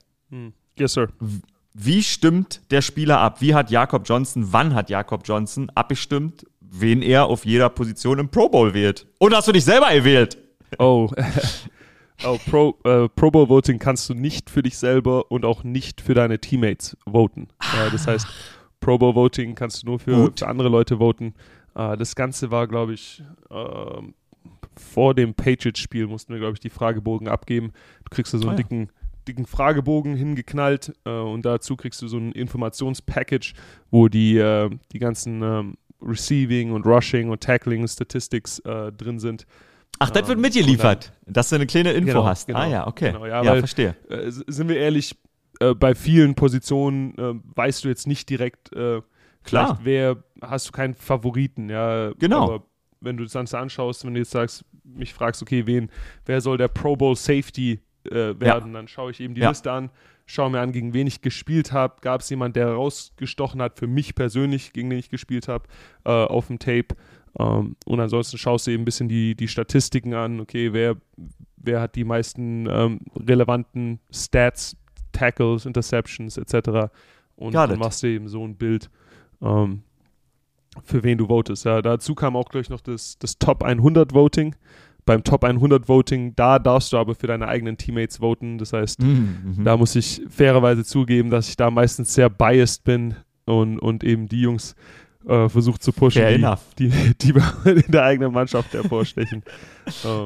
Yes, sir. Wie stimmt der Spieler ab? Wann hat Jakob Johnson abgestimmt, wen er auf jeder Position im Pro Bowl wählt? Oder hast du dich selber gewählt? Pro Bowl Voting kannst du nicht für dich selber und auch nicht für deine Teammates voten. Das heißt, Pro Bowl Voting kannst du nur für andere Leute voten. Das Ganze war, glaube ich, vor dem Patriots-Spiel mussten wir, glaube ich, die Fragebogen abgeben. Du kriegst da so einen dicken Fragebogen hingeknallt und dazu kriegst du so ein Informationspackage, wo die ganzen Receiving und Rushing und Tackling Statistics drin sind. Ach, das wird mitgeliefert, dass du eine kleine Info hast. Genau, ja, okay. Genau, ja, weil, verstehe. Sind wir ehrlich, bei vielen Positionen weißt du jetzt nicht direkt... Klar. Hast du keinen Favoriten, ja. Genau. Aber wenn du das Ganze anschaust, wenn du jetzt sagst, mich fragst, okay, wer soll der Pro Bowl Safety werden, dann schaue ich eben die Liste an, schaue mir an, gegen wen ich gespielt habe, gab es jemanden, der rausgestochen hat, für mich persönlich, gegen den ich gespielt habe, auf dem Tape. Und ansonsten schaust du eben ein bisschen die Statistiken an, okay, wer hat die meisten relevanten Stats Tackles, Interceptions etc. Und dann machst du eben so ein Bild, für wen du votest. Ja, dazu kam auch gleich noch das Top-100-Voting. Beim Top-100-Voting, da darfst du aber für deine eigenen Teammates voten. Das heißt, da muss ich fairerweise zugeben, dass ich da meistens sehr biased bin und eben die Jungs versucht zu pushen, die in der eigenen Mannschaft hervorstechen.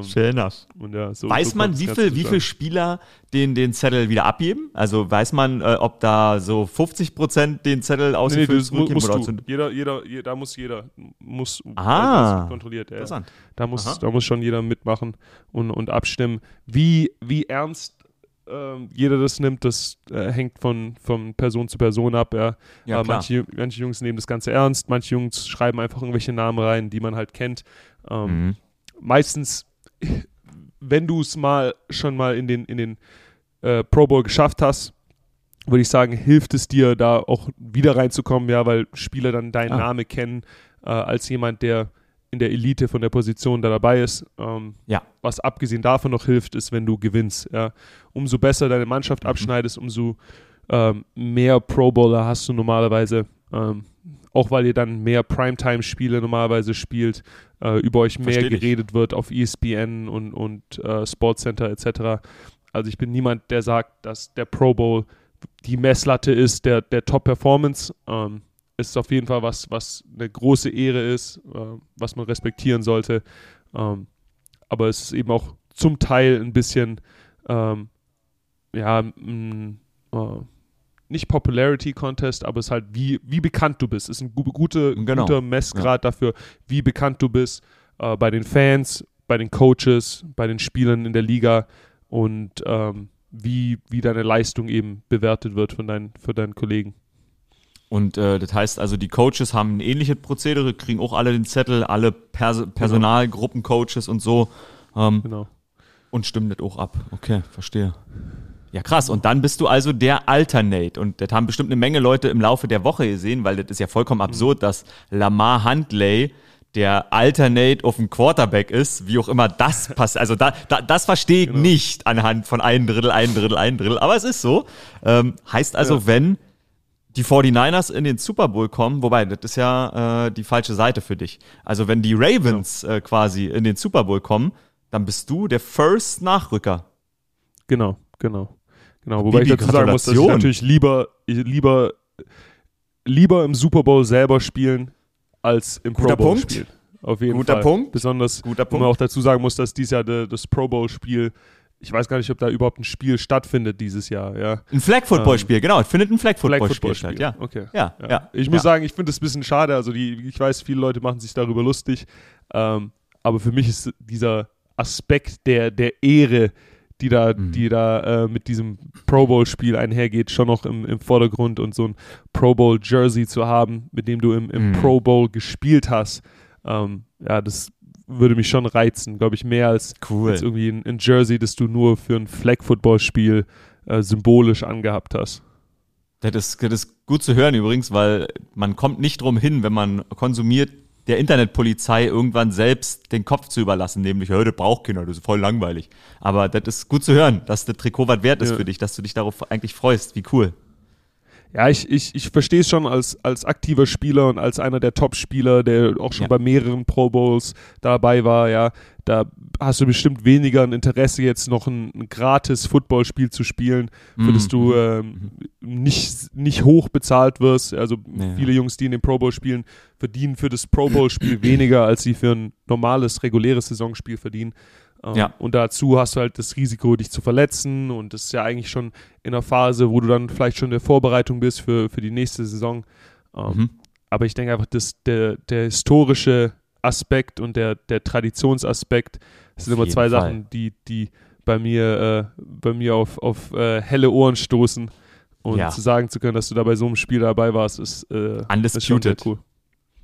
Fair enough. Und ja, so, weiß so man, wie viel Spieler den Zettel wieder abgeben? Also weiß man, ob da so 50% den Zettel ausgefüllt zurückgeben? Jeder muss kontrolliert. Interessant. Ja. Da muss schon jeder mitmachen und abstimmen. Wie ernst jeder das nimmt, das hängt von Person zu Person ab. Ja. Ja, manche Jungs nehmen das Ganze ernst, manche Jungs schreiben einfach irgendwelche Namen rein, die man halt kennt. Meistens, wenn du es schon mal in den Pro Bowl geschafft hast, würde ich sagen, hilft es dir, da auch wieder reinzukommen, ja, weil Spieler dann deinen Namen kennen, als jemand, der in der Elite von der Position da dabei ist. Was abgesehen davon noch hilft, ist, wenn du gewinnst. Ja. Umso besser deine Mannschaft abschneidest, umso mehr Pro Bowler hast du normalerweise, auch weil ihr dann mehr Primetime-Spiele normalerweise spielt, über euch mehr geredet wird auf ESPN und Sportcenter etc. Also ich bin niemand, der sagt, dass der Pro Bowl die Messlatte ist, der Top-Performance. Ist auf jeden Fall was eine große Ehre ist, was man respektieren sollte. Aber es ist eben auch zum Teil ein bisschen nicht Popularity Contest, aber es ist halt wie bekannt du bist. Es ist ein guter Messgrad dafür, wie bekannt du bist bei den Fans, bei den Coaches, bei den Spielern in der Liga und wie deine Leistung eben bewertet wird von deinen Kollegen. Und das heißt also, die Coaches haben ein ähnliches Prozedere, kriegen auch alle den Zettel, alle Personalgruppen, Coaches und so. Und stimmen das auch ab. Okay, verstehe. Ja, krass. Und dann bist du also der Alternate. Und das haben bestimmt eine Menge Leute im Laufe der Woche gesehen, weil das ist ja vollkommen absurd, dass Lamar Huntley der Alternate auf dem Quarterback ist, wie auch immer das passt. Also das verstehe ich nicht anhand von ein Drittel. Aber es ist so. Heißt also, wenn die 49ers in den Super Bowl kommen, wobei, das ist ja die falsche Seite für dich. Also wenn die Ravens quasi in den Super Bowl kommen, dann bist du der First-Nachrücker. Genau. Wobei ich dazu sagen muss, dass ich natürlich lieber im Super Bowl selber spielen, als im Pro Bowl spielen. Auf jeden Fall. Besonders, wo man auch dazu sagen muss, dass dieses Jahr das Pro Bowl-Spiel, ich weiß gar nicht, ob da überhaupt ein Spiel stattfindet dieses Jahr. Ja. Ein Flag-Football-Spiel, genau. Findet ein Flag-Football-Spiel statt, ja. Okay. Ja. Ich muss sagen, ich finde es ein bisschen schade. Also ich weiß, viele Leute machen sich darüber lustig. Aber für mich ist dieser Aspekt der Ehre, die da mit diesem Pro Bowl-Spiel einhergeht, schon noch im Vordergrund. Und so ein Pro Bowl-Jersey zu haben, mit dem du im Pro Bowl gespielt hast, das würde mich schon reizen, glaube ich, mehr als irgendwie ein Jersey, das du nur für ein Flag-Football-Spiel symbolisch angehabt hast. Das ist gut zu hören übrigens, weil man kommt nicht drum hin, wenn man konsumiert, der Internetpolizei irgendwann selbst den Kopf zu überlassen, nämlich, das braucht keiner, das ist voll langweilig. Aber das ist gut zu hören, dass das Trikot was wert ist für dich, dass du dich darauf eigentlich freust, wie cool. Ja, ich verstehe es schon als aktiver Spieler und als einer der Top-Spieler, der auch schon bei mehreren Pro Bowls dabei war, ja, da hast du bestimmt weniger ein Interesse, jetzt noch ein gratis Footballspiel zu spielen, für das du nicht hoch bezahlt wirst. Also viele Jungs, die in den Pro Bowl spielen, verdienen für das Pro Bowl-Spiel weniger, als sie für ein normales, reguläres Saisonspiel verdienen. Und dazu hast du halt das Risiko, dich zu verletzen, und das ist ja eigentlich schon in einer Phase, wo du dann vielleicht schon in der Vorbereitung bist für die nächste Saison. Aber ich denke einfach, dass der historische Aspekt und der Traditionsaspekt, das sind immer zwei Sachen, die bei mir auf helle Ohren stoßen, und zu sagen zu können, dass du da bei so einem Spiel dabei warst, ist schon sehr cool.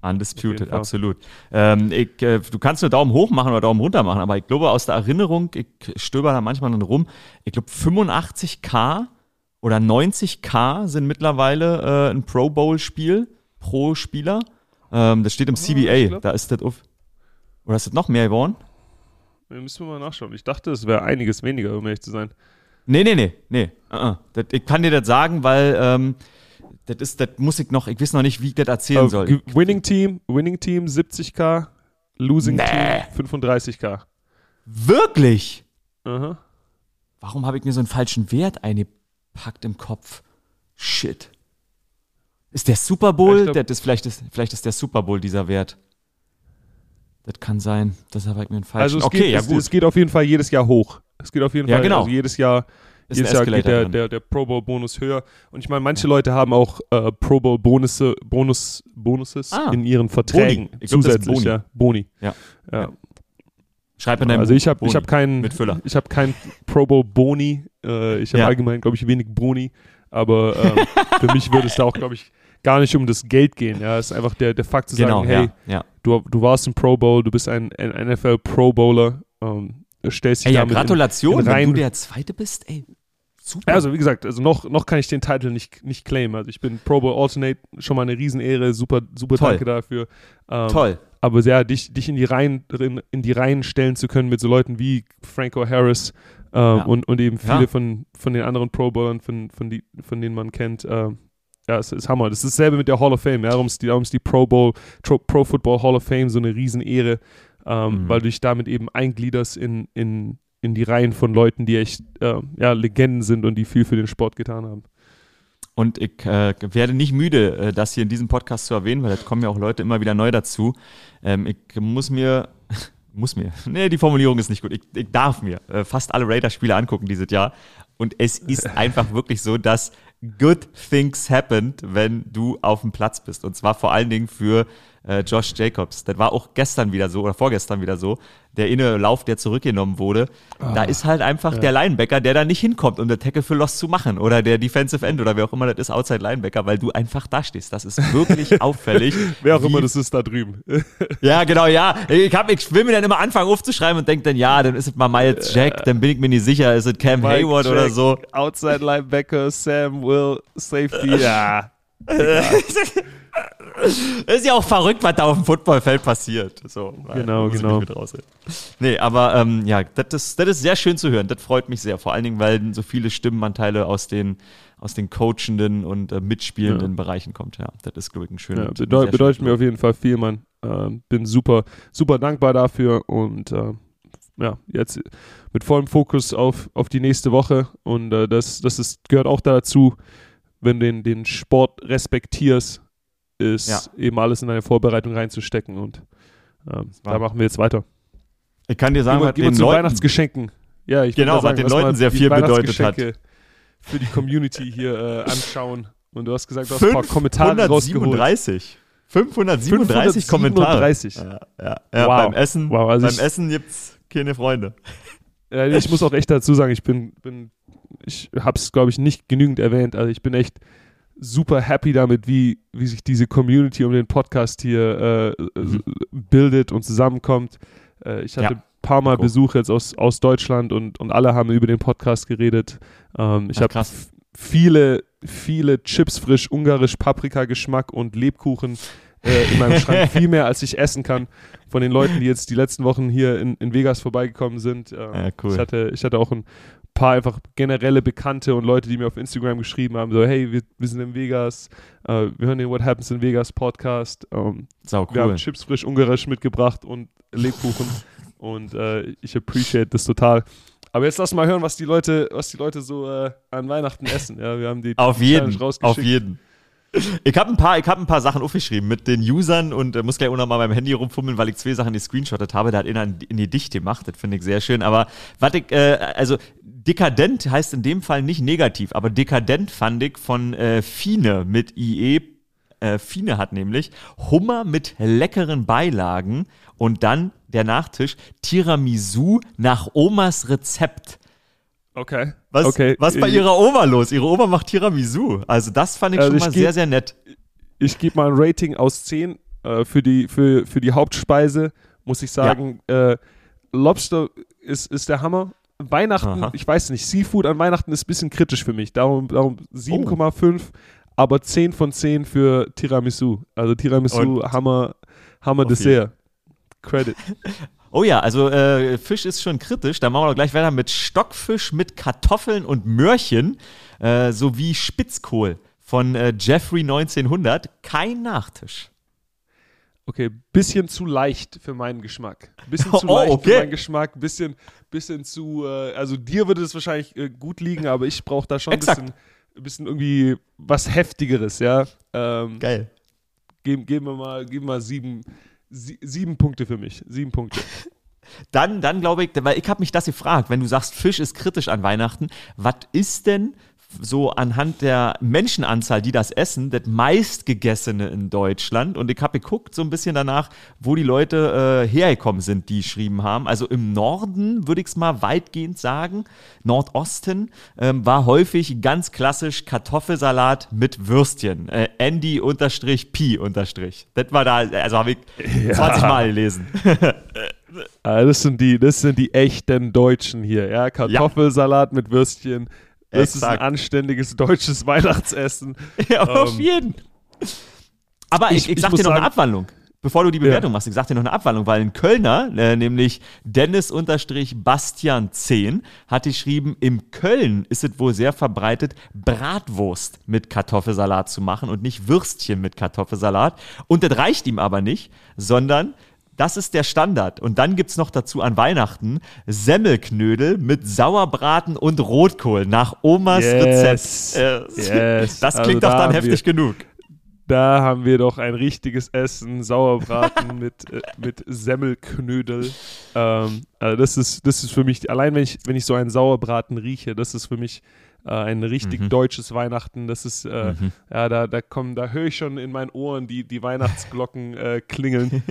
Undisputed, absolut. Du kannst nur Daumen hoch machen oder Daumen runter machen, aber ich glaube, aus der Erinnerung, ich stöber da manchmal dann rum, ich glaube 85.000 oder 90.000 sind mittlerweile ein Pro Bowl-Spiel pro Spieler. Das steht im CBA, da ist das auf. Oder ist das noch mehr geworden? Da müssen wir mal nachschauen. Ich dachte, es wäre einiges weniger, um ehrlich zu sein. Nee. Ich kann dir das sagen, weil das muss ich noch, ich weiß noch nicht, wie ich das erzählen soll. Winning Team 70.000, Losing Team 35.000. Wirklich? Uh-huh. Warum habe ich mir so einen falschen Wert eingepackt im Kopf? Shit. Ist der Super Bowl? Glaub, vielleicht ist der Super Bowl dieser Wert. Das kann sein. Deshalb habe ich mir einen falschen. Also es geht auf jeden Fall jedes Jahr hoch. Es geht auf jeden Fall genau. Also jedes Jahr geht der Pro Bowl Bonus höher. Und ich meine, manche Leute haben auch Pro Bowl Bonuses in ihren Verträgen. Boni. Ich glaub, zusätzlich. Boni. Ja. Schreib in deinem also ich hab keinen mit Füller. Ich habe keinen Pro Bowl Boni. Ich habe allgemein, glaube ich, wenig Boni. Aber für mich würde es da auch, glaube ich, gar nicht um das Geld gehen. Ja, es ist einfach der Fakt zu sagen, Du warst im Pro Bowl, du bist ein NFL Pro Bowler. Stellst dich damit Gratulation, wenn du der Zweite bist, ey. Super. Also wie gesagt, also noch kann ich den Titel nicht claimen. Also ich bin Pro Bowl Alternate, schon mal eine Riesenehre, super Toll. Danke dafür. Toll. Aber ja, dich in die Reihen stellen zu können mit so Leuten wie Franco Harris und eben viele von den anderen Pro Bowlern, von denen man kennt. Es ist Hammer. Das ist dasselbe mit der Hall of Fame. Ja, darum ist die Pro Football Hall of Fame so eine Riesenehre, weil du dich damit eben eingliederst in die Reihen von Leuten, die echt Legenden sind und die viel für den Sport getan haben. Und ich werde nicht müde, das hier in diesem Podcast zu erwähnen, weil da kommen ja auch Leute immer wieder neu dazu. Ich muss mir, nee, die Formulierung ist nicht gut, ich darf mir fast alle Raiders-Spiele angucken dieses Jahr. Und es ist einfach wirklich so, dass good things happen, wenn du auf dem Platz bist. Und zwar vor allen Dingen für Josh Jacobs. Das war auch gestern wieder so oder vorgestern wieder so. Der innere Lauf, der zurückgenommen wurde. Da ist halt einfach der Linebacker, der da nicht hinkommt, um der Tackle für Loss zu machen. Oder der Defensive End oder wer auch immer das ist, Outside Linebacker, weil du einfach da stehst. Das ist wirklich auffällig. Wer auch immer das ist da drüben. Ja, genau, ja. Ich will mir dann immer anfangen aufzuschreiben und denke dann, dann ist es mal Miles Jack, dann bin ich mir nicht sicher, ist es Cam Mike Hayward Jack, oder so. Outside Linebacker, Sam Will, Safety, ja. Ist ja auch verrückt, was da auf dem Footballfeld passiert. So, genau. Nee, aber das ist sehr schön zu hören. Das freut mich sehr. Vor allen Dingen, weil so viele Stimmenanteile aus den coachenden und mitspielenden Bereichen kommt. Ja, das ist, glaube ich, ein schöner. Ja, bedeutet mir auf jeden Fall viel, Mann. Bin super, super dankbar dafür und jetzt mit vollem Fokus auf die nächste Woche und das gehört auch dazu, wenn du den Sport respektierst, ist eben alles in deine Vorbereitung reinzustecken und da machen wir jetzt weiter. Ich kann dir sagen, was den Leuten Weihnachtsgeschenken. Ja, ich genau, sagen, was den Leuten sehr viel bedeutet hat. Für die Community hier anschauen und du hast gesagt, du hast ein paar Kommentare rausgeholt. 537 Kommentare. Ja, wow. Beim Essen, Essen gibt's keine Freunde. Ja, ich muss auch echt dazu sagen, ich habe es, glaube ich, nicht genügend erwähnt. Also ich bin echt super happy damit, wie sich diese Community um den Podcast hier bildet und zusammenkommt. Ich hatte ein paar Mal Besuch jetzt aus Deutschland und alle haben über den Podcast geredet. Ich habe viele Chips frisch, ungarisch, Paprikageschmack und Lebkuchen in meinem Schrank. Viel mehr, als ich essen kann von den Leuten, die jetzt die letzten Wochen hier in Vegas vorbeigekommen sind. Cool. Ich hatte auch ein paar einfach generelle Bekannte und Leute, die mir auf Instagram geschrieben haben, so, hey, wir sind in Vegas, wir hören den What Happens in Vegas Podcast. Sau cool. Wir haben Chips frisch ungarisch mitgebracht und Lebkuchen und ich appreciate das total. Aber jetzt lass mal hören, was die Leute so an Weihnachten essen. Ja, wir haben die Challenge rausgeschickt. Auf jeden. Ich hab ein paar Sachen aufgeschrieben mit den Usern und muss gleich auch noch mal beim Handy rumfummeln, weil ich zwei Sachen gescreenshottet habe. Da hat einer in die Dichte gemacht. Das finde ich sehr schön. Aber was ich, dekadent heißt in dem Fall nicht negativ, aber dekadent fand ich von Fine mit IE. Fine hat nämlich Hummer mit leckeren Beilagen und dann der Nachtisch Tiramisu nach Omas Rezept. Okay. Was bei ihrer Oma los? Ihre Oma macht Tiramisu. Also das fand ich sehr, sehr nett. Ich gebe mal ein Rating aus 10 für die Hauptspeise, muss ich sagen. Ja. Lobster ist der Hammer. Weihnachten, ich weiß nicht, Seafood an Weihnachten ist ein bisschen kritisch für mich. Darum 7,5, aber 10 von 10 für Tiramisu. Also Tiramisu, und Hammer Dessert. Credit. Oh ja, also Fisch ist schon kritisch. Da machen wir doch gleich weiter mit Stockfisch mit Kartoffeln und Möhrchen sowie Spitzkohl von Jeffrey 1900. Kein Nachtisch. Okay, bisschen zu leicht für meinen Geschmack. Bisschen zu leicht für meinen Geschmack, bisschen zu, also dir würde es wahrscheinlich gut liegen, aber ich brauche da schon ein bisschen irgendwie was Heftigeres, ja. Geil. Geben wir mal 7 Punkte für mich. 7 Punkte. Dann glaube ich, weil ich habe mich das gefragt, wenn du sagst, Fisch ist kritisch an Weihnachten, was ist denn so anhand der Menschenanzahl, die das essen, das meistgegessene in Deutschland? Und ich habe geguckt so ein bisschen danach, wo die Leute hergekommen sind, die geschrieben haben. Also im Norden, würde ich es mal weitgehend sagen, Nordosten, war häufig ganz klassisch Kartoffelsalat mit Würstchen. Andy_P_ Das war da, also habe ich 20 Mal gelesen. Das sind die echten Deutschen hier, ja? Kartoffelsalat mit Würstchen. Das ist ein anständiges deutsches Weihnachtsessen. Ja, auf jeden. Aber ich sag dir noch eine Abwandlung, bevor du die Bewertung machst. Ich sag dir noch eine Abwandlung, weil ein Kölner, nämlich Dennis_Bastian10, hat geschrieben, in Köln ist es wohl sehr verbreitet, Bratwurst mit Kartoffelsalat zu machen und nicht Würstchen mit Kartoffelsalat. Und das reicht ihm aber nicht, sondern das ist der Standard. Und dann gibt's noch dazu an Weihnachten Semmelknödel mit Sauerbraten und Rotkohl nach Omas Rezept. Yes. Das klingt doch dann heftig genug. Da haben wir doch ein richtiges Essen, Sauerbraten mit Semmelknödel. Also das ist für mich, allein wenn ich so einen Sauerbraten rieche, das ist für mich ein richtig deutsches Weihnachten. Das ist, ja, da höre ich schon in meinen Ohren die Weihnachtsglocken klingeln.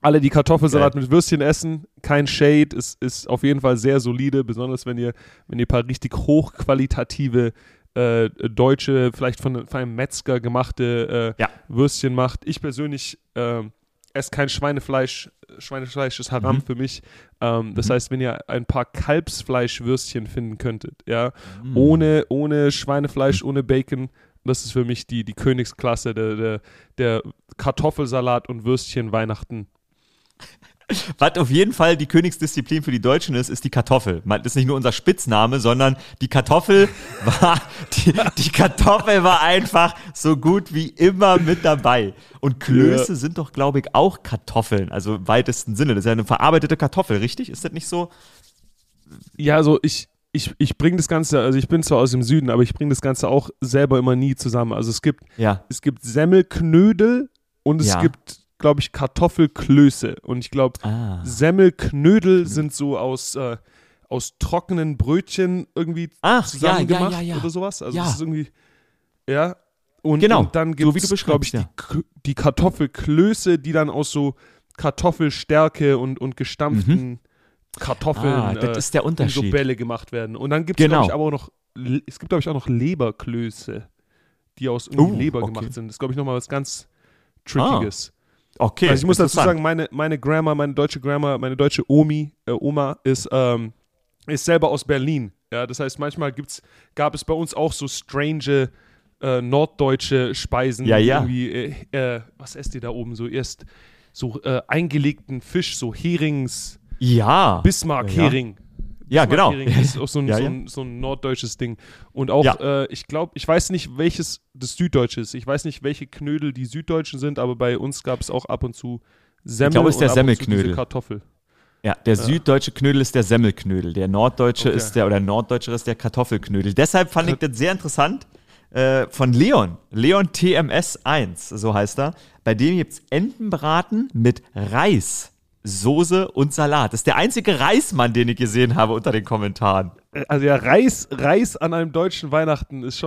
Alle, die Kartoffelsalat mit Würstchen essen, kein Shade, ist auf jeden Fall sehr solide, besonders wenn ihr ein paar richtig hochqualitative deutsche, vielleicht von einem Metzger gemachte Würstchen macht. Ich persönlich esse kein Schweinefleisch. Schweinefleisch ist Haram für mich. Das heißt, wenn ihr ein paar Kalbsfleischwürstchen finden könntet, ja, ohne Schweinefleisch, ohne Bacon, das ist für mich die Königsklasse, der Kartoffelsalat und Würstchen Weihnachten. Was auf jeden Fall die Königsdisziplin für die Deutschen ist die Kartoffel. Das ist nicht nur unser Spitzname, sondern die Kartoffel war einfach so gut wie immer mit dabei. Und Klöße sind doch, glaube ich, auch Kartoffeln, also im weitesten Sinne. Das ist ja eine verarbeitete Kartoffel, richtig? Ist das nicht so? Ja, also ich bringe das Ganze, also ich bin zwar aus dem Süden, aber ich bringe das Ganze auch selber immer nie zusammen. Also es gibt Semmelknödel und es gibt, glaube ich, Kartoffelklöße. Und ich glaube, Semmelknödel sind so aus trockenen Brötchen irgendwie zusammengemacht oder sowas. Also das ist irgendwie, Und, genau. Und dann gibt es, glaube ich, die Kartoffelklöße, die dann aus so Kartoffelstärke und gestampften Kartoffeln das ist der Unterschied. In so Bälle gemacht werden. Und dann gibt es, glaube ich, aber auch noch, Leberklöße, die aus Leber gemacht sind. Das ist, glaube ich, nochmal was ganz Trickiges. Okay. Also ich muss dazu sagen, meine deutsche Oma ist selber aus Berlin. Ja, das heißt, manchmal gab es bei uns auch so strange norddeutsche Speisen. Ja. Irgendwie, was esst ihr da oben? So erst so eingelegten Fisch, so Herings. Ja. Bismarck-Hering. Ja, genau. Bismarck-Hering ist auch so ein norddeutsches Ding. Und auch, ich glaube, ich weiß nicht, welches das Süddeutsche ist. Ich weiß nicht, welche Knödel die Süddeutschen sind, aber bei uns gab es auch ab und zu Semmel. Ich glaube, es ist der Semmelknödel. Kartoffel. Ja, der süddeutsche Knödel ist der Semmelknödel. Der norddeutsche norddeutsche ist der Kartoffelknödel. Deshalb fand ich das sehr interessant. Von Leon TMS1, so heißt er. Bei dem gibt es Entenbraten mit Reis. Soße und Salat. Das ist der einzige Reismann, den ich gesehen habe unter den Kommentaren. Also ja, Reis an einem deutschen Weihnachten ist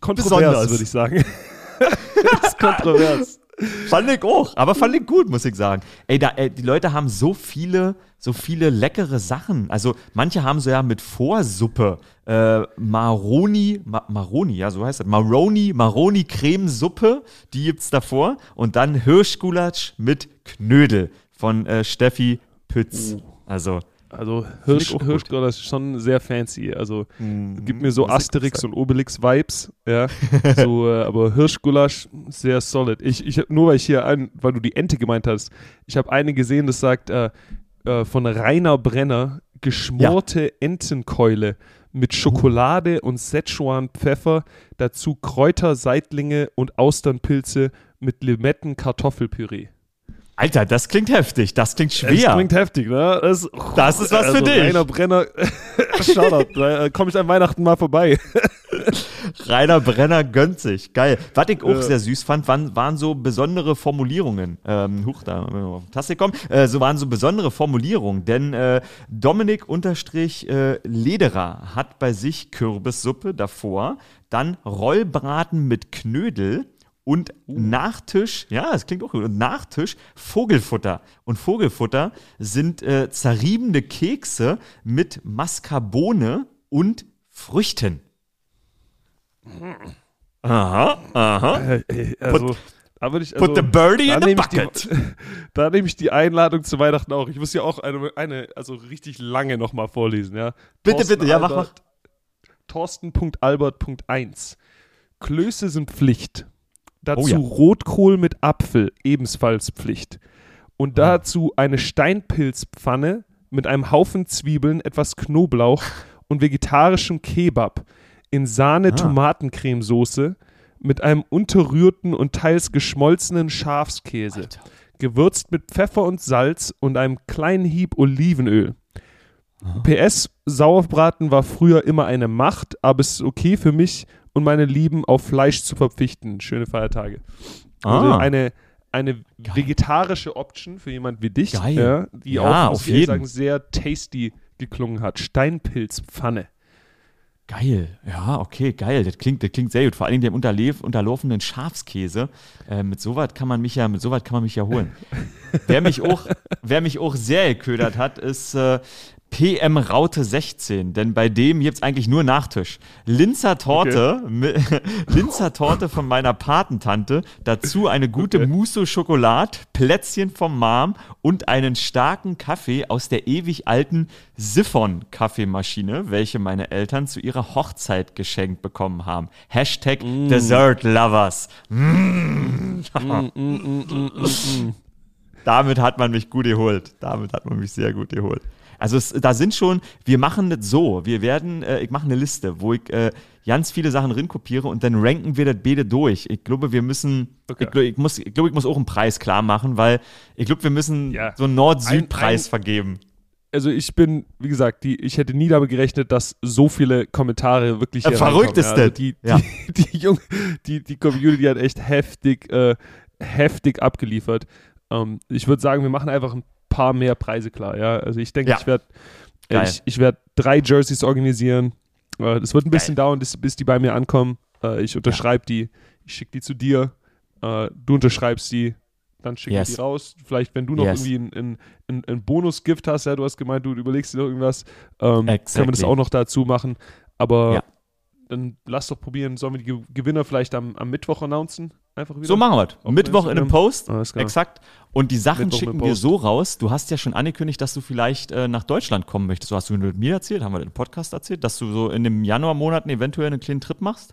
kontrovers, würde ich sagen. Ist kontrovers. Fand ich auch, aber fand ich gut, muss ich sagen. Ey, die Leute haben so viele leckere Sachen. Also manche haben so mit Vorsuppe Maroni-Cremesuppe, die gibt's davor. Und dann Hirschgulatsch mit Knödel. Von Steffi Pütz. Also Also Hirschgoller ist schon sehr fancy. Also gibt mir so Asterix und Obelix-Vibes. Ja. So, aber Hirschgulasch sehr solid. Nur weil ich hier weil du die Ente gemeint hast, ich habe eine gesehen, das sagt von Rainer Brenner geschmorte Entenkeule mit Schokolade und Szechuan-Pfeffer, dazu Kräuter, Seitlinge und Austernpilze mit Limetten-Kartoffelpüree. Alter, das klingt heftig, das klingt schwer. Das klingt heftig, ne? Das ist was für dich. Rainer Brenner, Shoutout, da komme ich an Weihnachten mal vorbei. Rainer Brenner gönnt sich, geil. Was ich auch sehr süß fand, waren so besondere Formulierungen. So waren so besondere Formulierungen, denn Dominik-Lederer hat bei sich Kürbissuppe davor, dann Rollbraten mit Knödel, und Nachtisch, ja, das klingt auch gut, und Nachtisch Vogelfutter. Und Vogelfutter sind zerriebene Kekse mit Mascarpone und Früchten. Aha, aha. Put the birdie in the bucket. Da nehme ich die Einladung zu Weihnachten auch. Ich muss ja auch eine richtig lange nochmal vorlesen, ja. Bitte, Thorsten, bitte, Albert, ja, mach. Thorsten.Albert.1 Klöße sind Pflicht. Dazu Rotkohl mit Apfel, ebenfalls Pflicht. Und dazu eine Steinpilzpfanne mit einem Haufen Zwiebeln, etwas Knoblauch und vegetarischem Kebab in Sahne-Tomatencremesoße mit einem unterrührten und teils geschmolzenen Schafskäse, Alter, gewürzt mit Pfeffer und Salz und einem kleinen Hieb Olivenöl. Aha. PS, Sauerbraten war früher immer eine Macht, aber es ist okay für mich und meine Lieben auf Fleisch zu verpflichten. Schöne Feiertage. Also eine vegetarische Option für jemand wie dich, die auch, muss ich sagen, sehr tasty geklungen hat. Steinpilzpfanne. Geil. Ja, okay, geil. Das klingt sehr gut. Vor allem dem unterlaufenden Schafskäse. Mit sowas kann man mich ja holen. Wer mich auch sehr geködert hat, ist PM Raute 16, denn bei dem gibt's eigentlich nur Nachtisch. Linzer Torte von meiner Patentante, dazu eine gute Mousse Schokolade, Plätzchen vom Mom und einen starken Kaffee aus der ewig alten Siphon-Kaffeemaschine, welche meine Eltern zu ihrer Hochzeit geschenkt bekommen haben. Hashtag Dessert Lovers. Damit hat man mich gut geholt. Damit hat man mich sehr gut geholt. Also wir machen das so, ich mache eine Liste, wo ich ganz viele Sachen rinkopiere und dann ranken wir das Bede durch. Ich glaube, ich muss auch einen Preis klar machen, weil ich glaube, wir müssen so einen Nord-Süd-Preis vergeben. Also ich bin, wie gesagt, ich hätte nie damit gerechnet, dass so viele Kommentare wirklich hier reinkommen. Verrückt ist das. Also die Community hat echt heftig abgeliefert. Ich würde sagen, wir machen einfach ein paar mehr Preise klar, ja. Also ich denke, ich werde 3 Jerseys organisieren. Das wird ein bisschen dauern, bis die bei mir ankommen. Ich unterschreibe die, ich schicke die zu dir, du unterschreibst die, dann schicke ich die raus. Vielleicht, wenn du noch irgendwie ein Bonus-Gift hast, ja, du hast gemeint, du überlegst dir noch irgendwas, können wir das auch noch dazu machen. Aber dann lass doch probieren, sollen wir die Gewinner vielleicht am Mittwoch announcen? Einfach wieder. So machen wir es. Mittwoch in einem Post, exakt. Und die Sachen schicken wir so raus. Du hast ja schon angekündigt, dass du vielleicht nach Deutschland kommen möchtest. So hast du mit mir erzählt, haben wir den Podcast erzählt, dass du so in den Januarmonaten eventuell einen kleinen Trip machst?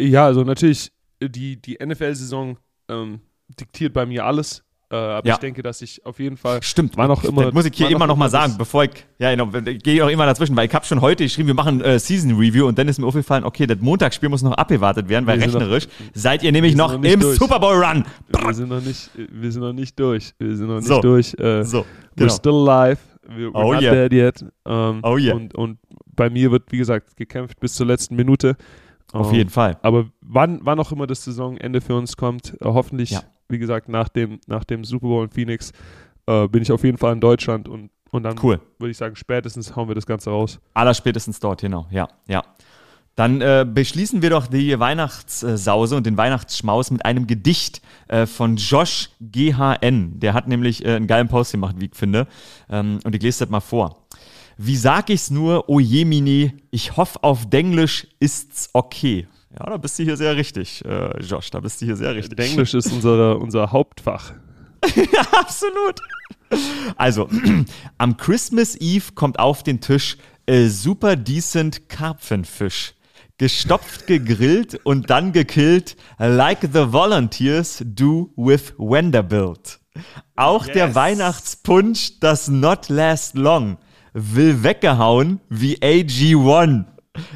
Ja, also natürlich, die NFL-Saison diktiert bei mir alles. Aber ich denke, dass ich auf jeden Fall... Stimmt, das muss ich hier immer noch mal sagen, bevor ich... Ja, genau, gehe ich auch immer dazwischen, weil ich habe schon heute geschrieben, wir machen Season-Review und dann ist mir aufgefallen, okay, das Montagsspiel muss noch abgewartet werden, weil rechnerisch seid ihr nämlich noch im Super Bowl-Run. Wir sind noch nicht durch. We're still alive. We're not dead yet. Und bei mir wird, wie gesagt, gekämpft bis zur letzten Minute. Auf jeden Fall. Aber wann auch immer das Saisonende für uns kommt, hoffentlich... Ja. Wie gesagt, nach dem Super Bowl in Phoenix bin ich auf jeden Fall in Deutschland und dann würde ich sagen, spätestens hauen wir das Ganze raus. Allerspätestens dort, genau. Ja. Dann beschließen wir doch die Weihnachtssause und den Weihnachtsschmaus mit einem Gedicht von Josh GHN. Der hat nämlich einen geilen Post gemacht, wie ich finde. Und ich lese das mal vor. Wie sag ich's nur, oh Jemini, ich hoff auf Denglisch ist's okay. Ja, da bist du hier sehr richtig, Josh, da bist du hier sehr richtig. Englisch ist unser Hauptfach. Ja, absolut. Also, am Christmas Eve kommt auf den Tisch super decent Karpfenfisch. Gestopft, gegrillt und dann gekillt, like the Volunteers do with Vanderbilt. Auch yes. Der Weihnachtspunsch, das not last long, will weggehauen wie AG1.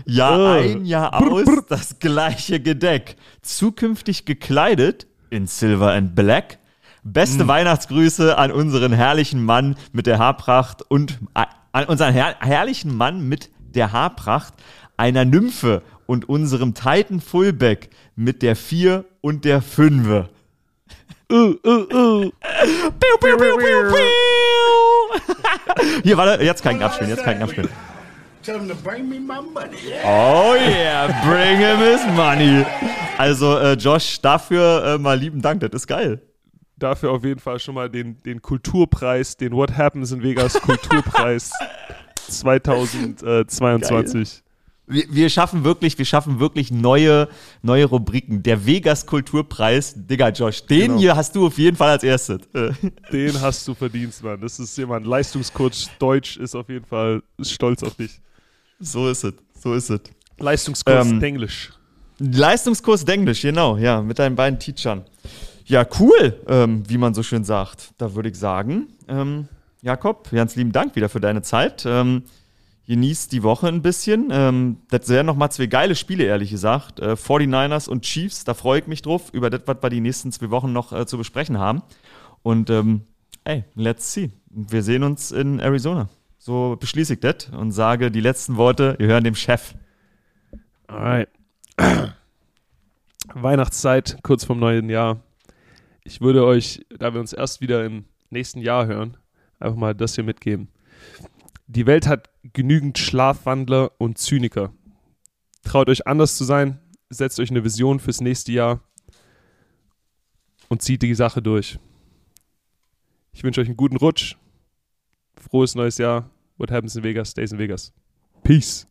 Jahr ein, Jahr aus, das gleiche Gedeck. Zukünftig gekleidet in Silver and Black. Beste Weihnachtsgrüße an unseren herrlichen Mann mit der Haarpracht und an unseren herrlichen Mann mit der Haarpracht, einer Nymphe und unserem Titan Fullback mit der 4 und der 5. Piu, piu, piu, piu, piu. Hier, warte, jetzt kann ich abspielen, jetzt kann ich abspielen. Tell him to bring me my money. Yeah. Oh yeah, bring him his money. Also Josh, dafür mal lieben Dank, das ist geil. Dafür auf jeden Fall schon mal den Kulturpreis, den What Happens in Vegas Kulturpreis 2022. Geil. Wir schaffen wirklich neue Rubriken. Der Vegas Kulturpreis, Digga, Josh, den genau. Hier hast du auf jeden Fall als erstes. Den hast du verdient, Mann. Das ist jemand, Leistungscoach Deutsch ist auf jeden Fall stolz auf dich. So ist es. Leistungskurs Englisch. Leistungskurs Englisch, genau, ja, mit deinen beiden Teachern. Ja, cool, wie man so schön sagt. Da würde ich sagen, Jakob, ganz lieben Dank wieder für deine Zeit. Genießt die Woche ein bisschen. Das wären nochmal 2 geile Spiele, ehrlich gesagt. 49ers und Chiefs, da freue ich mich drauf, über das, was wir die nächsten 2 Wochen noch zu besprechen haben. Und let's see. Wir sehen uns in Arizona. So beschließe ich das und sage die letzten Worte, wir hören dem Chef. Alright. Weihnachtszeit, kurz vorm neuen Jahr. Ich würde euch, da wir uns erst wieder im nächsten Jahr hören, einfach mal das hier mitgeben. Die Welt hat genügend Schlafwandler und Zyniker. Traut euch anders zu sein, setzt euch eine Vision fürs nächste Jahr und zieht die Sache durch. Ich wünsche euch einen guten Rutsch. Frohes neues Jahr. What happens in Vegas, stays in Vegas. Peace.